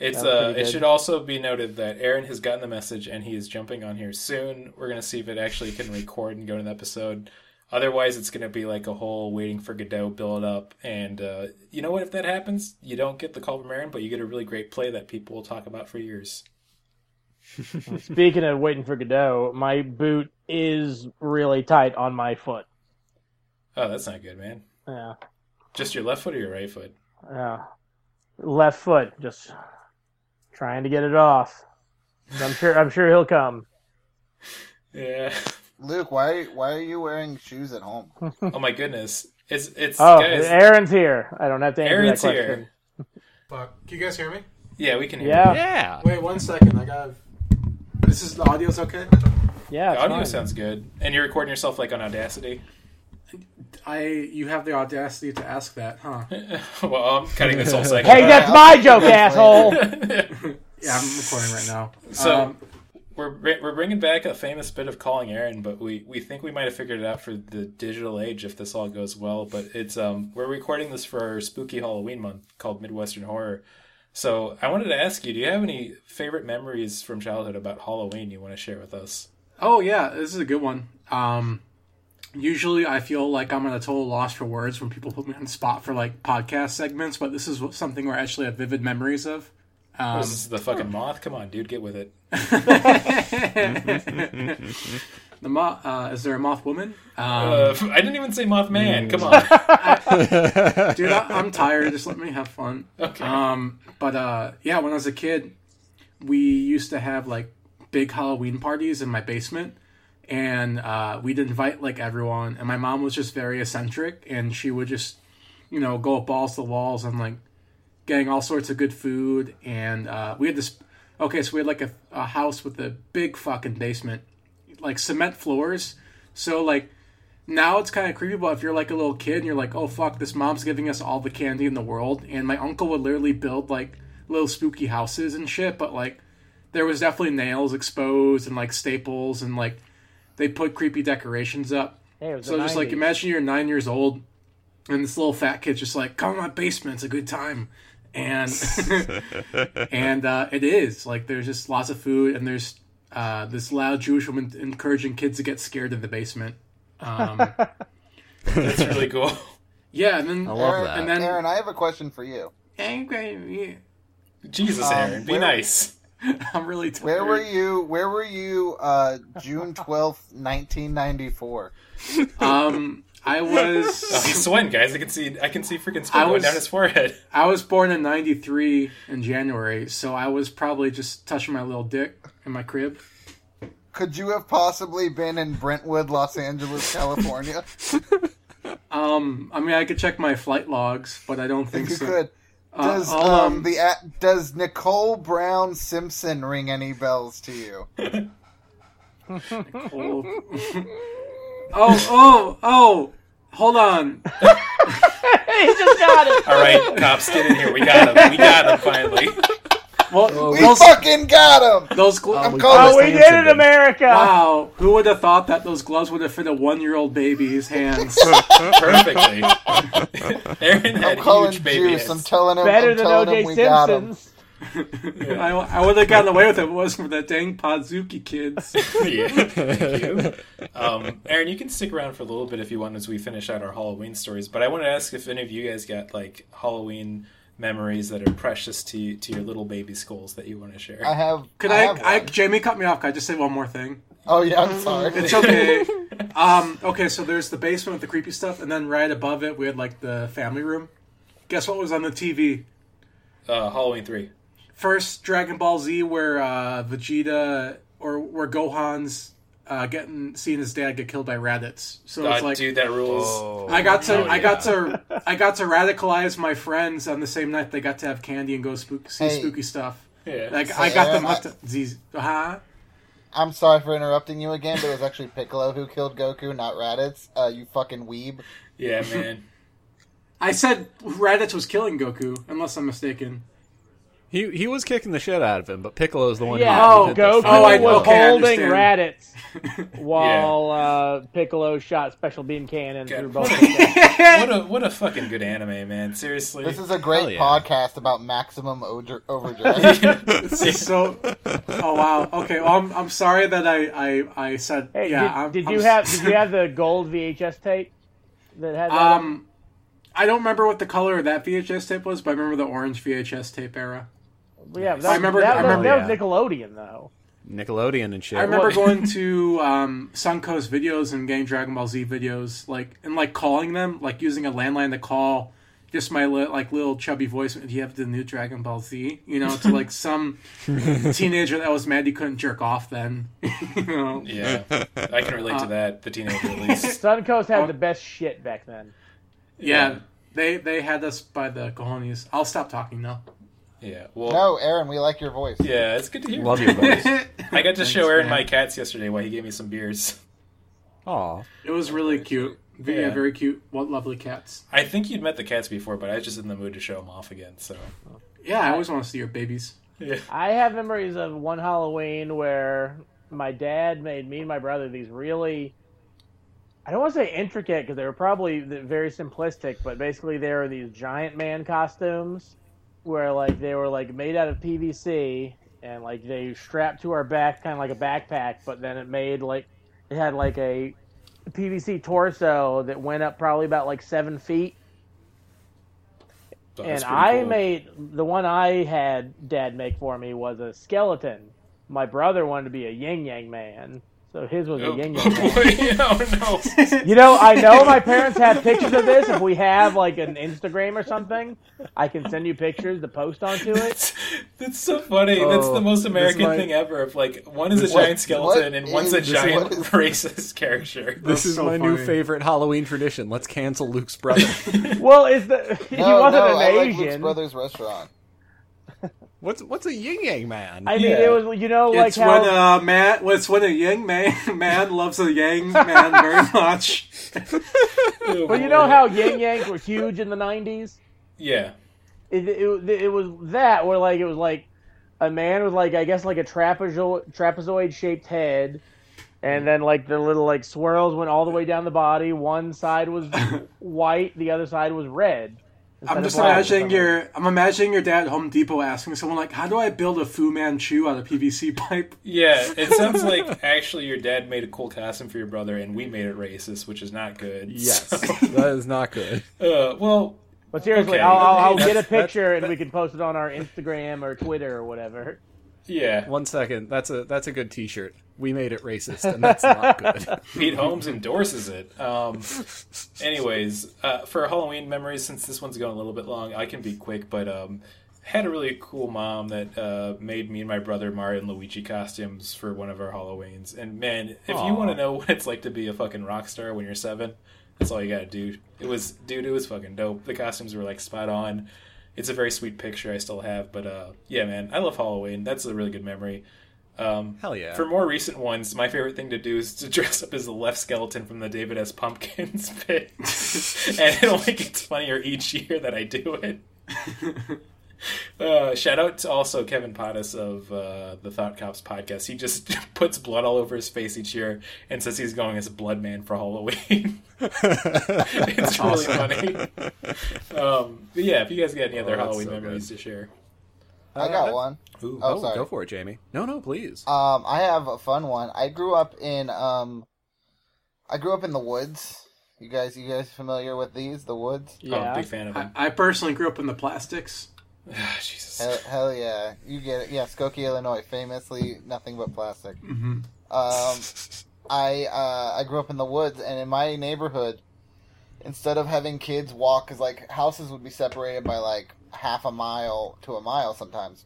it's uh, it should also be noted that Aaron has gotten the message and he is jumping on here soon. We're gonna see if it actually can record and go to the episode. Otherwise, it's going to be like a whole waiting for Godot build-up. And uh, you know what? If that happens, you don't get the call from Aaron, but you get a really great play that people will talk about for years. Speaking of waiting for Godot, my boot is really tight on my foot. Oh, that's not good, man. Yeah. Just your left foot or your right foot? Yeah. Uh, left foot. Just trying to get it off. I'm sure, I'm sure he'll come. Yeah. Luke, why why are you wearing shoes at home? Oh my goodness! It's it's. Oh, guys. Aaron's here. I don't have to answer Aaron's that question. Here. Can you guys hear me? Yeah, we can hear. Yeah. You. Yeah. Wait one second. I got. This is the audio's okay. Yeah, the audio fine. Sounds good. And you're recording yourself like on Audacity. I you have the audacity to ask that, huh? Well, I'm cutting this whole segment. Hey, that's my joke, asshole. Yeah, I'm recording right now. So. Um, We're we're bringing back a famous bit of calling Aaron, but we, we think we might have figured it out for the digital age if this all goes well. But it's um we're recording this for our spooky Halloween month called Midwestern Horror. So I wanted to ask you, do you have any favorite memories from childhood about Halloween you want to share with us? Oh yeah, this is a good one. Um, usually I feel like I'm at a total loss for words when people put me on the spot for like podcast segments, but this is something where I actually have vivid memories of. Um, this is the fucking moth. Come on, dude, get with it. The moth. Uh, is there a moth woman? Um, uh, I didn't even say moth man. Come on, I, dude. I, I'm tired. Just let me have fun. Okay. Um, but uh, yeah, when I was a kid, we used to have like big Halloween parties in my basement, and uh, we'd invite like everyone. And my mom was just very eccentric, and she would just, you know, go up balls to the walls and like. Getting all sorts of good food, and uh, we had this... Okay, so we had, like, a, a house with a big fucking basement. Like, cement floors. So, like, now it's kind of creepy, but if you're, like, a little kid, and you're like, oh, fuck, this mom's giving us all the candy in the world, and my uncle would literally build, like, little spooky houses and shit, but, like, there was definitely nails exposed, and, like, staples, and, like, they put creepy decorations up. Hey, it was so just, like, imagine you're nine years old, and this little fat kid's just like, come to my basement, it's a good time. And and uh, it is like there's just lots of food, and there's uh, this loud Jewish woman encouraging kids to get scared in the basement. Um, that's really cool. Yeah, and then I love Aaron, that. And then, Aaron, I have a question for you. Jesus, Aaron, um, be where, nice. I'm really tired. Where were you? Where were you? Uh, June twelfth, nineteen ninety four. Um. I was oh, he's sweating, guys. I can see I can see freaking sweat going down his forehead. I was born in ninety-three in January, so I was probably just touching my little dick in my crib. Could you have possibly been in Brentwood, Los Angeles, California? um, I mean, I could check my flight logs, but I don't think, think you so. Could. Does uh, um, um the uh, does Nicole Brown Simpson ring any bells to you? Nicole Oh, oh, oh, hold on. He just got it. All right, cops, get in here. We got him. We got him, finally. Well, we those, fucking got him. Those glo- oh, I'm calling. Oh, we did it, America! Wow, who would have thought that those gloves would have fit a one-year-old baby's hands perfectly? Aaron had I'm calling huge babies. I'm telling him. Better I'm than O J Simpson's. Yeah. I, I would have gotten away with it if it wasn't for that dang Padzuki kids. Yeah, thank you. Um, Aaron, you can stick around for a little bit if you want as we finish out our Halloween stories, but I want to ask if any of you guys got like Halloween memories that are precious to to your little baby skulls that you want to share. I have. Could I? I, have I Jamie cut me off. Could I just say one more thing? Oh yeah, I'm sorry. It's okay. um, okay, so there's the basement with the creepy stuff, and then right above it we had like the family room. Guess what was on the T V? Uh, Halloween three. First, Dragon Ball Z, where uh, Vegeta, or where Gohan's uh, getting seeing his dad get killed by Raditz. So it's uh, like, dude, that rules. Oh, I got to, oh, I yeah. got to, I got to radicalize my friends on the same night. They got to have candy and go spook, see hey. spooky stuff. Yeah, like so, I got Aaron, them up to. These, huh? I'm sorry for interrupting you again, but it was actually Piccolo who killed Goku, not Raditz. Uh, you fucking weeb. Yeah, man. I said Raditz was killing Goku, unless I'm mistaken. He he was kicking the shit out of him, but Piccolo's the one yeah. who did oh, Goku oh, I, was okay, holding Raditz while yeah. uh, Piccolo shot special beam cannon through both of them. What a, what a fucking good anime, man. Seriously. This is a great yeah. podcast about Maximum Overdrive. It's so, oh, wow. Okay, well, I'm, I'm sorry that I, I, I said... Hey, yeah, did, I'm, did, you I'm, have, did you have the gold V H S tape that had that um, I don't remember what the color of that V H S tape was, but I remember the orange V H S tape era. Yeah, that, I remember, that, I remember, that, that was yeah. Nickelodeon, though. Nickelodeon and shit. I remember going to um, Suncoast videos and getting Dragon Ball Z videos, like and like calling them, like using a landline to call just my li- like little chubby voice. Do you have the new Dragon Ball Z? You know, to like some teenager that was mad you couldn't jerk off then. You know? Yeah, I can relate uh, to that. The teenager at least. Suncoast had oh. the best shit back then. Yeah, yeah, they they had us by the cojones. I'll stop talking now. Yeah. Well, no, Aaron, we like your voice. Yeah, it's good to hear. Love your voice. I got to Thanks, show Aaron man. my cats yesterday while he gave me some beers. Aw. It was really cute. Yeah. yeah, very cute. What lovely cats. I think you'd met the cats before, but I was just in the mood to show them off again. So. Yeah, I always want to see your babies. Yeah. I have memories of one Halloween where my dad made me and my brother these really, I don't want to say intricate because they were probably very simplistic, but basically they were these giant man costumes. Where, like, they were, like, made out of P V C, and, like, they strapped to our back, kind of like a backpack, but then it made, like, it had, like, a P V C torso that went up probably about, like, seven feet. That's and I cool. made, the one I had Dad make for me was a skeleton. My brother wanted to be a yin-yang man. So his was nope. a yin-yang man. Oh, no. You know, I know my parents have pictures of this. If we have, like, an Instagram or something, I can send you pictures to post onto it. That's, that's so funny. Oh, that's the most American my... thing ever. If, like, one is a what, giant skeleton and one's a giant is... racist character. This is so my funny. new favorite Halloween tradition. Let's cancel Luke's brother. Well, is the no, he wasn't no, an I Asian. Like Luke's brother's restaurant. What's what's a yin yang man? I mean, yeah. it was you know like it's how when a man, it's when a yin man man loves a yang man very much. But you know how yin yangs were huge in the nineties? Yeah, it, it it was that where like it was like a man with like I guess like a trapezoid trapezoid shaped head, and then like the little like swirls went all the way down the body. One side was white, the other side was red. I'm just imagining your. I'm imagining your dad at Home Depot asking someone like, "How do I build a Fu Manchu out of P V C pipe?" Yeah, it sounds like actually your dad made a cool costume for your brother, and we made it racist, which is not good. Yes, so. That is not good. Uh, well, but seriously, okay. I'll, I'll, I'll get a picture that, that, and we can post it on our Instagram or Twitter or whatever. Yeah. One second. That's a that's a good T-shirt. We made it racist, and that's not good. Pete Holmes endorses it. Um, anyways, uh, for Halloween memories, since this one's going a little bit long, I can be quick, but um, had a really cool mom that uh, made me and my brother Mario and Luigi costumes for one of our Halloweens. And man, if Aww. you want to know what it's like to be a fucking rock star when you're seven, that's all you gotta do. It was, dude, it was fucking dope. The costumes were like spot on. It's a very sweet picture I still have, but uh, yeah, man, I love Halloween. That's a really good memory. Um, Hell yeah. For more recent ones, my favorite thing to do is to dress up as the left skeleton from the David S. Pumpkins bit. And it only gets funnier each year that I do it. Uh, shout out to also Kevin Pottis of uh, the Thought Cops podcast. He just puts blood all over his face each year and says he's going as a blood man for Halloween. It's really funny. Um, yeah, if you guys got any other oh, Halloween so memories good. to share. I got one. Ooh, oh, sorry. Go for it, Jamie. No, no, please. Um, I have a fun one. I grew up in um, I grew up in the woods. You guys, you guys familiar with these? The woods. Yeah, I'm oh, a big fan of them. I, I personally grew up in the plastics. Oh, Jesus. Hell, hell yeah, you get it. Yeah, Skokie, Illinois, famously nothing but plastic. Mm-hmm. Um, I uh, I grew up in the woods, and in my neighborhood, instead of having kids walk, because like houses would be separated by like half a mile to a mile sometimes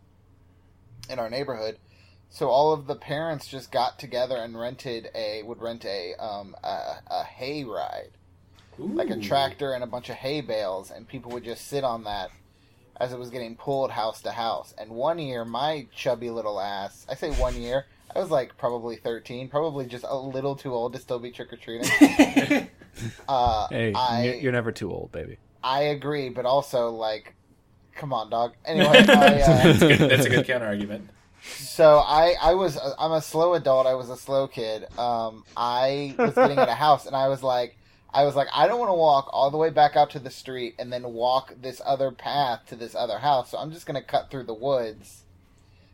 in our neighborhood, so all of the parents just got together and rented a would rent a um a, a hay ride. Ooh. Like a tractor and a bunch of hay bales, and people would just sit on that as it was getting pulled house to house. And one year my chubby little ass, I say one year, I was like probably thirteen, probably just a little too old to still be trick-or-treating. uh hey I, you're never too old, baby. I agree, but also like, come on, dog. Anyway, I, uh, that's, good. that's a good counter argument. So I, I was, a, I'm a slow adult. I was a slow kid. Um, I was getting out of house, and I was like, I was like, I don't want to walk all the way back out to the street and then walk this other path to this other house. So I'm just gonna cut through the woods,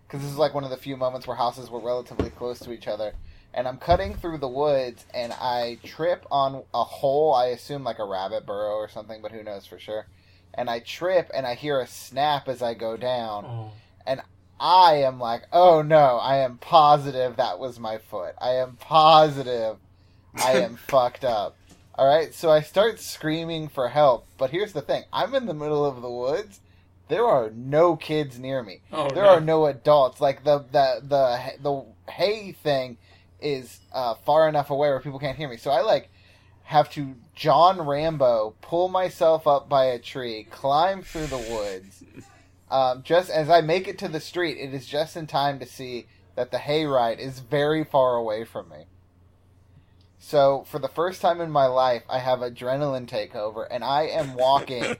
because this is like one of the few moments where houses were relatively close to each other. And I'm cutting through the woods, and I trip on a hole. I assume like a rabbit burrow or something, but who knows for sure. And I trip, and I hear a snap as I go down. Oh. And I am like, oh, no, I am positive that was my foot. I am positive I am fucked up. All right, so I start screaming for help. But here's the thing. I'm in the middle of the woods. There are no kids near me. Oh, there no. are no adults. Like, the, the, the, the hay thing is uh, far enough away where people can't hear me. So I, like, have to John Rambo pull myself up by a tree, climb through the woods. Um, just as I make it to the street, it is just in time to see that the hayride is very far away from me. So, for the first time in my life, I have adrenaline takeover, and I am walking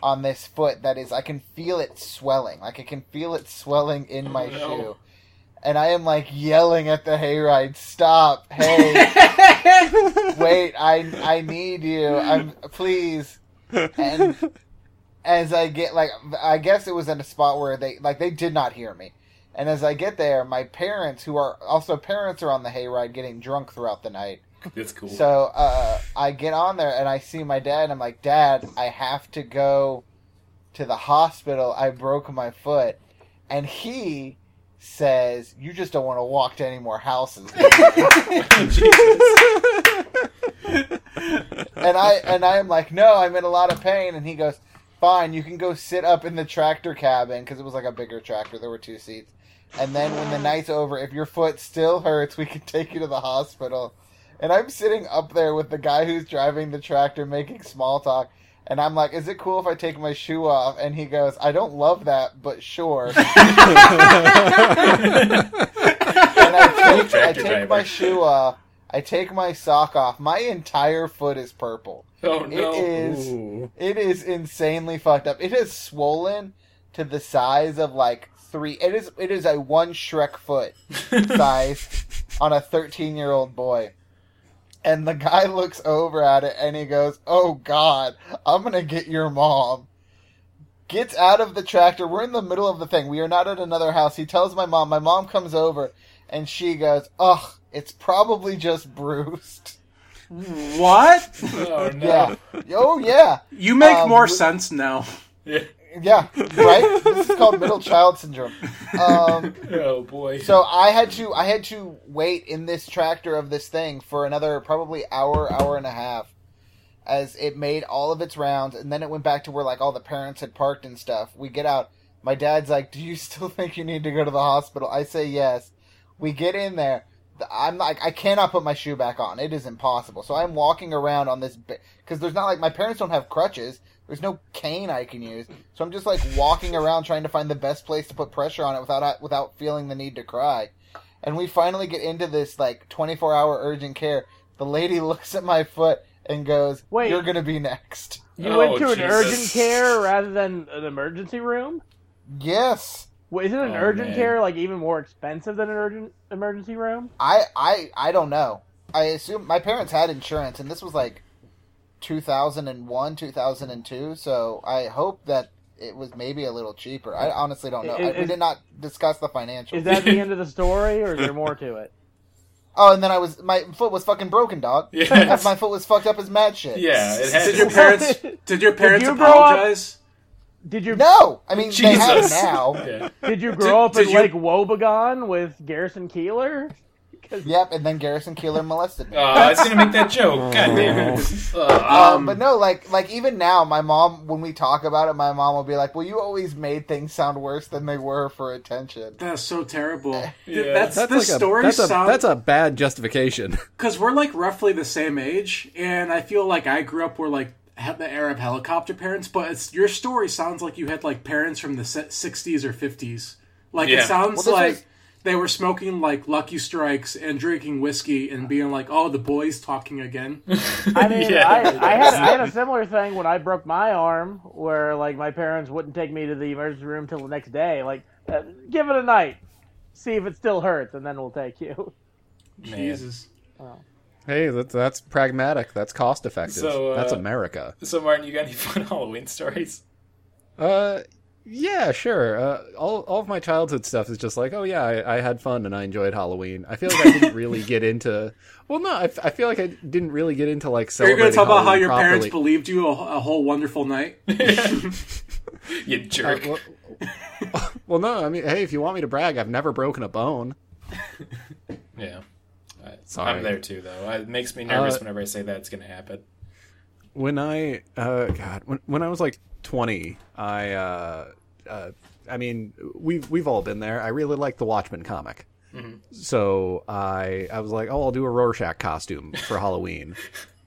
on this foot that is, I can feel it swelling. Like, I can feel it swelling in my oh, no. shoe. And I am, like, yelling at the hayride, stop, hey, wait, I I need you, I'm please. And as I get, like, I guess it was in a spot where they, like, they did not hear me. And as I get there, my parents, who are, also parents are on the hayride getting drunk throughout the night. That's cool. So uh, I get on there, and I see my dad, and I'm like, Dad, I have to go to the hospital, I broke my foot. And he says, you just don't want to walk to any more houses. and I and I'm like, no, I'm in a lot of pain. And he goes, fine, you can go sit up in the tractor cabin, because it was like a bigger tractor. There were two seats. And then when the night's over, if your foot still hurts, we can take you to the hospital. And I'm sitting up there with the guy who's driving the tractor making small talk. And I'm like, is it cool if I take my shoe off? And he goes, I don't love that, but sure. And I take, I take my shoe off. I take my sock off. My entire foot is purple. Oh, no. It is, it is insanely fucked up. It is swollen to the size of like three. It is, it is a one Shrek foot size on a thirteen-year-old boy. And the guy looks over at it, and he goes, oh, God, I'm going to get your mom. Gets out of the tractor. We're in the middle of the thing. We are not at another house. He tells my mom. My mom comes over, and she goes, ugh, it's probably just bruised. What? Oh, no. Yeah. Oh, yeah. You make um, more we- sense now. Yeah. Yeah, right? This is called middle child syndrome. Um, oh, boy. So I had to I had to wait in this tractor of this thing for another probably hour, hour and a half, as it made all of its rounds, and then it went back to where, like, all the parents had parked and stuff. We get out. My dad's like, do you still think you need to go to the hospital? I say yes. We get in there. I'm like, I cannot put my shoe back on. It is impossible. So I'm walking around on this, because there's not, like, my parents don't have crutches. There's no cane I can use, so I'm just, like, walking around trying to find the best place to put pressure on it without without feeling the need to cry. And we finally get into this, like, twenty-four hour urgent care. The lady looks at my foot and goes, wait, you're going to be next. You oh, went to Jesus. an urgent care rather than an emergency room? Yes. Well, isn't an oh, urgent man. care like even more expensive than an urgent emergency room? I, I, I don't know. I assume my parents had insurance, and this was like two thousand one, two thousand two. So I hope that it was maybe a little cheaper. I honestly don't know. Is, I, we did not discuss the financials. Is that the end of the story, or is there more to it? Oh, and then I was my foot was fucking broken, dog. Yes. My foot was fucked up as mad shit. Yeah. It did your parents? Did your parents did you apologize? Did you? No, I mean Jesus. They have it now. Yeah. Did you grow did, up in you... Lake Wobegon with Garrison Keillor? Cause... Yep, and then Garrison Keillor molested me. Uh, I was gonna make that joke. God damn it. Uh, um, um, but no, like like even now, my mom, when we talk about it, my mom will be like, "Well, you always made things sound worse than they were for attention." That's so terrible. Yeah. That's, that's this like a, story. That's a, sound... that's a bad justification. Because we're like roughly the same age, and I feel like I grew up where like. Had the Arab helicopter parents, but it's, your story sounds like you had like parents from the sixties or fifties. Like yeah. It sounds well, like was... they were smoking like Lucky Strikes and drinking whiskey and being like, "Oh, the boys talking again." I mean, yeah. I, I, had, I had a similar thing when I broke my arm, where like my parents wouldn't take me to the emergency room till the next day. Like, uh, give it a night, see if it still hurts, and then we'll take you. Man. Jesus. Wow. Hey, that's, that's pragmatic. That's cost effective. So, uh, that's America. So, Martin, you got any fun Halloween stories? Uh, yeah, sure. Uh, all all of my childhood stuff is just like, oh yeah, I, I had fun and I enjoyed Halloween. I feel like I didn't really get into. Well, no, I, I feel like I didn't really get into like celebrating. Are you going to talk Halloween about how your properly. Parents believed you a, a whole wonderful night? You jerk. Uh, well, well, no. I mean, hey, if you want me to brag, I've never broken a bone. Yeah. Sorry. I'm there too, though. It makes me nervous uh, whenever I say that it's going to happen. When I, uh, God, when when I was like twenty, I, uh, uh, I mean, we've we've all been there. I really liked the Watchmen comic, mm-hmm. so I I was like, oh, I'll do a Rorschach costume for Halloween,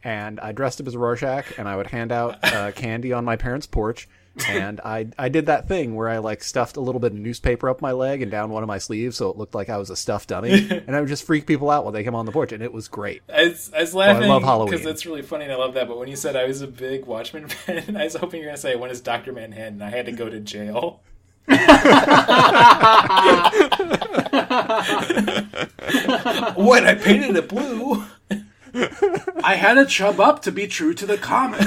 and I dressed up as Rorschach, and I would hand out uh, candy on my parents' porch. And I I did that thing where I like stuffed a little bit of newspaper up my leg and down one of my sleeves so it looked like I was a stuffed dummy. And I would just freak people out while they came on the porch, and it was great. I was, I was laughing because well, that's really funny and I love that. But when you said I was a big Watchmen fan, I was hoping you were going to say, when is Doctor Manhattan? And I had to go to jail. What? I painted it blue. I had to chub up to be true to the comic.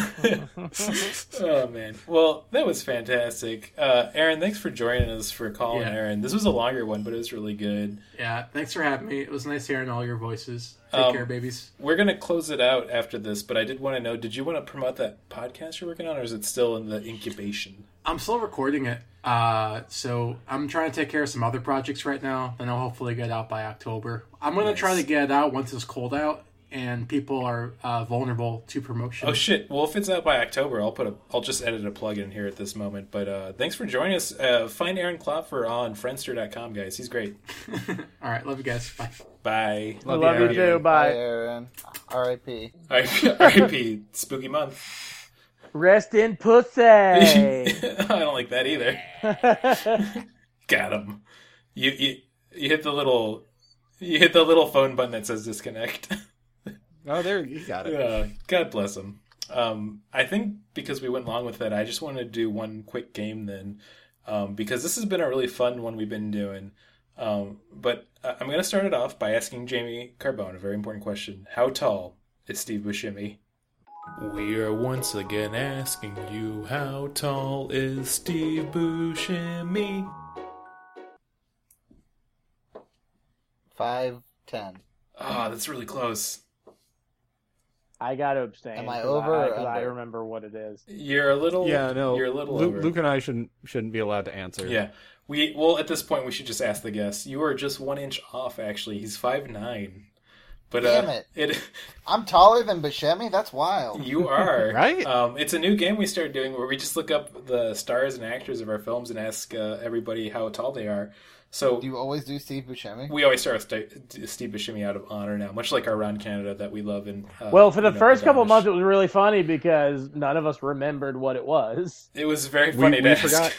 Oh, man. Well, that was fantastic. Uh, Aaron, thanks for joining us for calling, yeah. Aaron. This was a longer one, but it was really good. Yeah, thanks for having me. It was nice hearing all your voices. Take um, care, babies. We're going to close it out after this, but I did want to know, did you want to promote that podcast you're working on, or is it still in the incubation? I'm still recording it. Uh, so I'm trying to take care of some other projects right now, and I'll hopefully get out by October. I'm going nice. to try to get it out once it's cold out. And people are uh, vulnerable to promotion. Oh shit! Well, if it's out by October, I'll put a. I'll just edit a plug in here at this moment. But uh, thanks for joining us. Uh, find Aaron Klopfer on Friendster dot com, guys. He's great. All right, love you guys. Bye. Bye. Love, love you, you too. Bye, Bye Aaron. R I P R I P Spooky month. Rest in pussy. I don't like that either. Got him. You you you hit the little you hit the little phone button that says disconnect. Oh, there you got it. Uh, God bless him. Um, I think because we went along with that, I just want to do one quick game then, um, because this has been a really fun one we've been doing. Um, but I'm going to start it off by asking Jamie Carbone a very important question. How tall is Steve Buscemi? We are once again asking you, how tall is Steve Buscemi? five ten. Ah, oh, that's really close. I gotta abstain. Am I over? I, or under? I remember what it is. You're a little. Yeah, no. You're a little. Luke, over. Luke and I shouldn't shouldn't be allowed to answer. Yeah, we. Well, at this point, we should just ask the guest. You are just one inch off. Actually, he's five nine. But damn uh, it. it! I'm taller than Buscemi. That's wild. You are right. Um, it's a new game we started doing where we just look up the stars and actors of our films and ask uh, everybody how tall they are. So do you always do Steve Buscemi? We always start with Steve Buscemi out of honor now, much like our Round Canada that we love. And uh, well, for the you know, first couple of months, it was really funny because none of us remembered what it was. It was very funny we, to we ask. Forgot,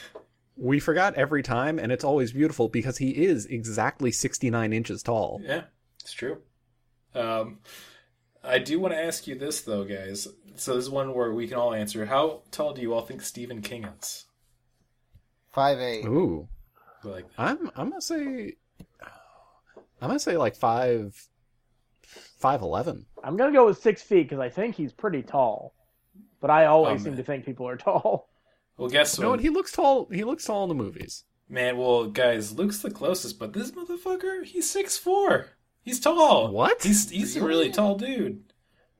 we forgot every time, and it's always beautiful because he is exactly sixty-nine inches tall. Yeah, it's true. Um, I do want to ask you this, though, guys. So this is one where we can all answer. How tall do you all think Stephen King is? five eight. Ooh. I like that. I'm I'm gonna say I'm gonna say like five five eleven. I'm gonna go with six feet because I think he's pretty tall. But I always um, seem to think people are tall. Well, guess what? You know what? He looks tall. He looks tall in the movies. Man, well, guys, Luke's the closest, but this motherfucker, he's six foot four. He's tall. What? He's he's really? a really tall dude.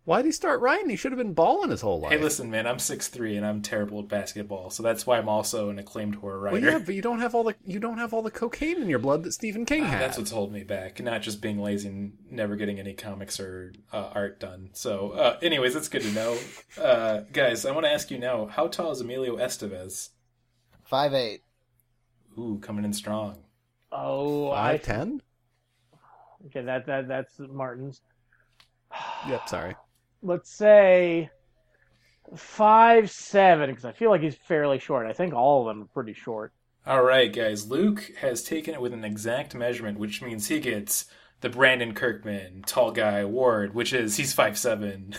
Why did he start riding? He should have been balling his whole life. Hey, listen, man, I'm six three and I'm terrible at basketball, so that's why I'm also an acclaimed horror writer. Well, yeah, but you don't have all the you don't have all the cocaine in your blood that Stephen King uh, had. That's what's holding me back, not just being lazy and never getting any comics or uh, art done. So, uh, anyways, that's good to know, uh, guys. I want to ask you now: how tall is Emilio Estevez? five eight. Ooh, coming in strong. Oh, five ten. Okay, that that that's Martin's. Yep, sorry. Let's say five seven, because I feel like he's fairly short. I think all of them are pretty short. All right, guys. Luke has taken it with an exact measurement, which means he gets the Brandon Kirkman tall guy award, which is he's five seven.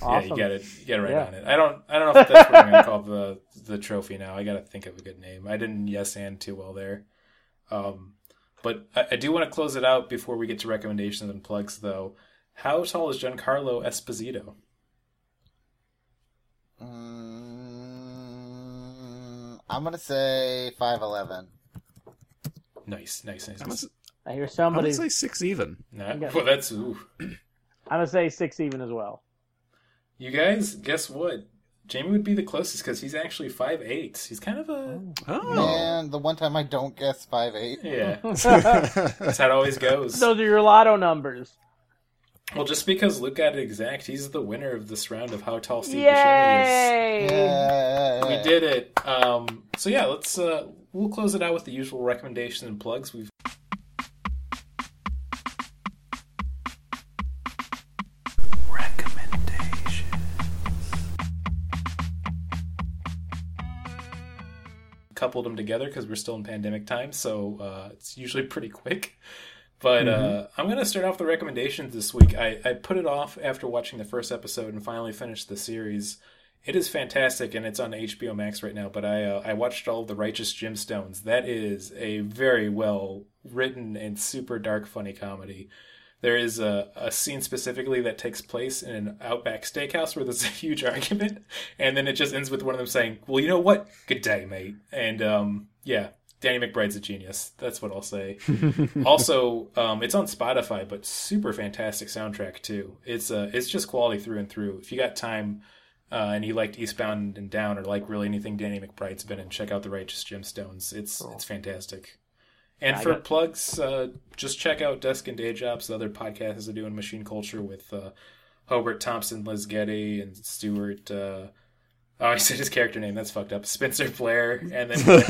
Awesome. Yeah, you got it. You got it right yeah. on it. I don't. I don't know if that's what I'm gonna call the the trophy now. I gotta think of a good name. I didn't yes and too well there. Um, but I, I do want to close it out before we get to recommendations and plugs, though. How tall is Giancarlo Esposito? Um, I'm going to say five eleven. Nice, nice, nice. nice. I hear somebody. I'm going to say six even. Nah, well, that's, ooh. I'm going to say six even as well. You guys, guess what? Jamie would be the closest because he's actually five eight. He's kind of a... Oh. Man, the one time I don't guess five eight. Yeah. That's how it always goes. Those are your lotto numbers. Well, just because Luke got it exact, he's the winner of this round of How Tall Steve Buscemi is. Yay! We did it. Um, so yeah, let's uh, we'll close it out with the usual recommendations and plugs. We've recommendations. Coupled them together because we're still in pandemic time, so uh, it's usually pretty quick. But mm-hmm. uh, I'm going to start off the recommendations this week. I, I put it off after watching the first episode and finally finished the series. It is fantastic, and it's on H B O Max right now, but I uh, I watched all of the Righteous Gemstones. That is a very well-written and super dark, funny comedy. There is a, a scene specifically that takes place in an Outback Steakhouse where there's a huge argument, and then it just ends with one of them saying, well, you know what? Good day, mate. And, um, yeah. Danny McBride's a genius. That's what I'll say. Also, um, it's on Spotify, but super fantastic soundtrack too. It's uh, it's just quality through and through. If you got time uh, and you liked Eastbound and Down or like really anything Danny McBride's been in, check out the Righteous Gemstones. It's cool. It's fantastic. And I for got... plugs, uh, just check out Desk and Day Jobs, the other podcasts I do in Machine Culture with uh, Hobart Thompson, Liz Getty, and Stuart. Uh, Oh, I said his character name. That's fucked up. Spencer Blair and then Gwen,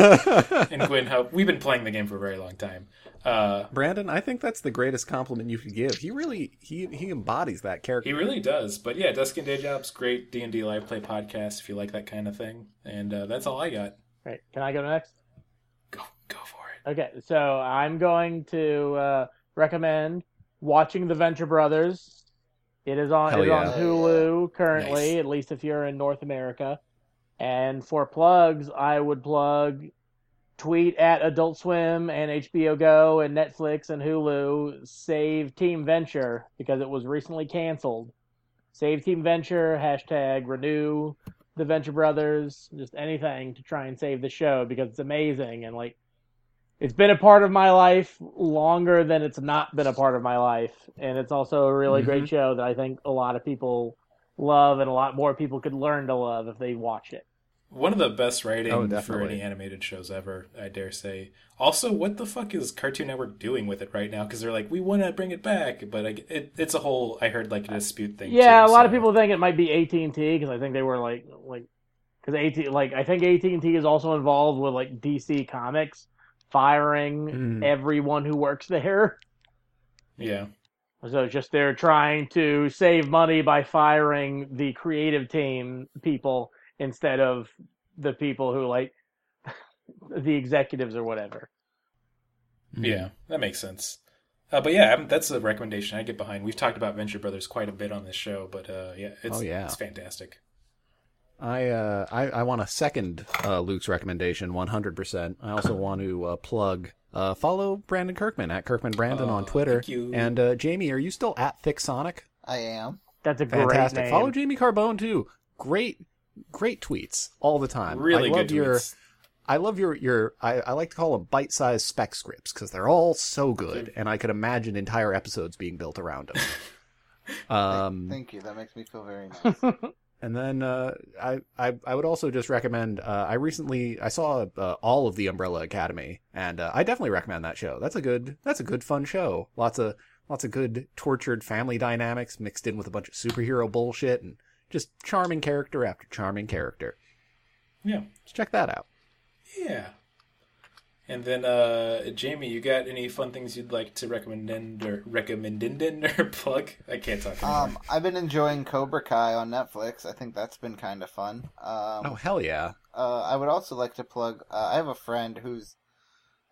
and Gwen Hope. We've been playing the game for a very long time. Uh, Brandon, I think that's the greatest compliment you can give. He really he he embodies that character. He really does. But yeah, Dusk and Day Jobs, great D and D live play podcast if you like that kind of thing. And uh, that's all I got. All right. Can I go next? Go go for it. Okay. So I'm going to uh, recommend watching The Venture Brothers. It is on, it is yeah. on Hulu currently, nice. At least if you're in North America. And for plugs, I would plug tweet at Adult Swim and H B O Go and Netflix and Hulu. Save Team Venture because it was recently canceled. Save Team Venture, hashtag renew the Venture Brothers, just anything to try and save the show because it's amazing. And like, it's been a part of my life longer than it's not been a part of my life. And it's also a really mm-hmm. great show that I think a lot of people love and a lot more people could learn to love if they watch it. One of the best writing oh, for any animated shows ever, I dare say. Also, what the fuck is Cartoon Network doing with it right now? Because they're like, we want to bring it back. But I, it, it's a whole, I heard like a dispute thing. Yeah, too, a lot so. of people think it might be A T and T because I think they were like, like, because AT, like, I think A T and T is also involved with like D C Comics. Firing mm. everyone who works there. Yeah. So just they're trying to save money by firing the creative team people instead of the people who like the executives or whatever. Yeah, that makes sense. Uh, but yeah, that's a recommendation I get behind. We've talked about Venture Brothers quite a bit on this show, but uh, yeah, it's, oh, yeah, it's fantastic. I uh, I, I want to second uh, Luke's recommendation one hundred percent. I also want to uh, plug, uh, follow Brandon Kirkman at Kirkman Brandon uh, on Twitter. Thank you. And uh, Jamie, are you still at Thick Sonic? I am. That's a great fantastic name. Follow Jamie Carbone too. Great, great tweets all the time. Really I love good your, tweets. I love your your. I, I like to call them bite-sized spec scripts because they're all so good, and I could imagine entire episodes being built around them. Um, Thank you. That makes me feel very nice. And then uh, I, I I would also just recommend. Uh, I recently I saw uh, all of the Umbrella Academy, and uh, I definitely recommend that show. That's a good that's a good fun show. Lots of lots of good tortured family dynamics mixed in with a bunch of superhero bullshit, and just charming character after charming character. Yeah, let's check that out. Yeah. And then uh, Jamie, you got any fun things you'd like to recommend or recommend or plug? I can't talk anymore. Um, I've been enjoying Cobra Kai on Netflix. I think that's been kind of fun. Um, oh hell yeah! Uh, I would also like to plug. Uh, I have a friend who's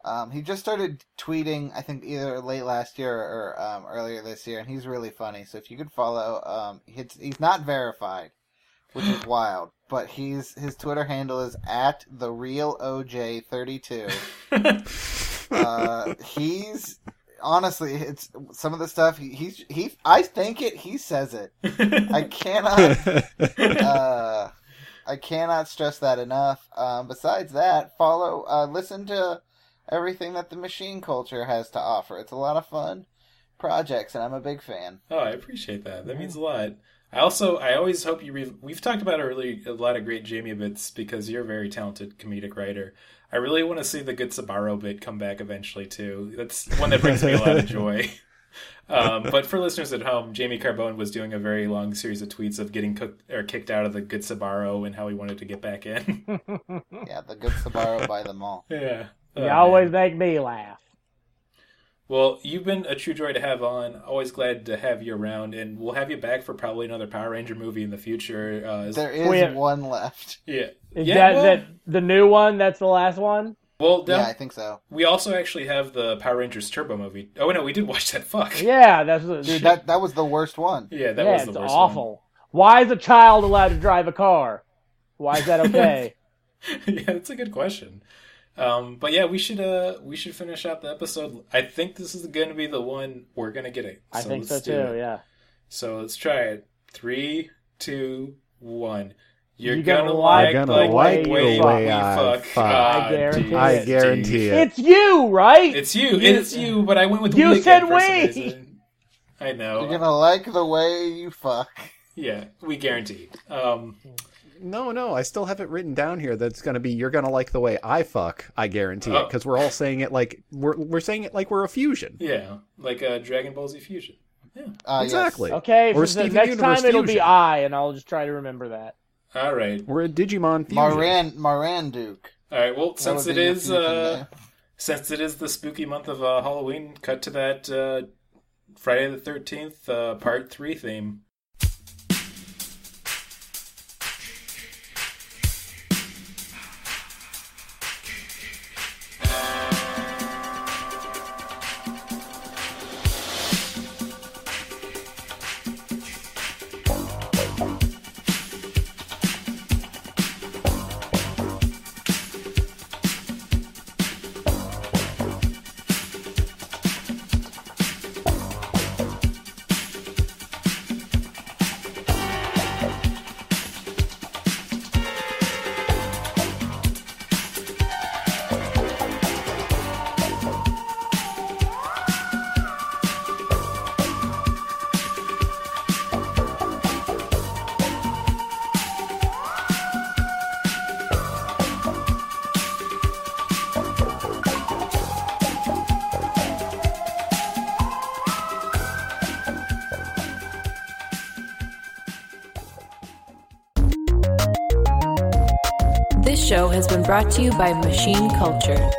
um, he just started tweeting. I think either late last year or um, earlier this year, and he's really funny. So if you could follow, um, it's, he's not verified, which is wild. But he's his Twitter handle is at the real O J thirty-two. uh, he's honestly, it's some of the stuff he he's, he I think it he says it. I cannot uh, I cannot stress that enough. Um, besides that, follow uh, listen to everything that the Machine Culture has to offer. It's a lot of fun projects, and I'm a big fan. Oh, I appreciate that. That means a lot. I also, I always hope you, re- we've talked about a, really, a lot of great Jamie bits because you're a very talented comedic writer. I really want to see the Good Sabaro bit come back eventually too. That's one that brings me a lot of joy. Um, but for listeners at home, Jamie Carbone was doing a very long series of tweets of getting cooked or kicked out of the Good Sabaro and how he wanted to get back in. Yeah, the Good Sabaro by the mall. Yeah. You oh, always man. make me laugh. Well, you've been a true joy to have on. Always glad to have you around, and we'll have you back for probably another Power Ranger movie in the future. Uh, there is have... one left. Yeah, is yeah, that, well... that the new one? That's the last one. Well, that... yeah, I think so. We also actually have the Power Rangers Turbo movie. Oh no, we did watch that. Fuck. Yeah, that's a... dude. That that was the worst one. Yeah, that yeah, was the it's worst awful. One. Why is a child allowed to drive a car? Why is that okay? Yeah, that's a good question. Um, but yeah, we should uh, we should finish out the episode. I think this is going to be the one we're going to get it. So I think so too, it. yeah. So let's try it. Three, two, one. You're, You're going to like, gonna like, like, way, way fuck. fuck. I guarantee uh, it. I guarantee it. It's you, right? It's you. you it's you, but I went with you. You said we. I know. You're going to like the way you fuck. Yeah, we guarantee. Um... No, no, I still have it written down here that's going to be, you're going to like the way I fuck, I guarantee oh. it, because we're all saying it like, we're we're saying it like we're a fusion. Yeah, like a Dragon Ball Z fusion. Yeah, uh, exactly. Yes. Okay, or the next Universe time fusion. It'll be I, and I'll just try to remember that. All right. We're a Digimon fusion. Moran, Moran Duke. All right, well, since it is uh, since it is the spooky month of uh, Halloween, cut to that uh, Friday the thirteenth uh, part three theme. Has been brought to you by Machine Culture.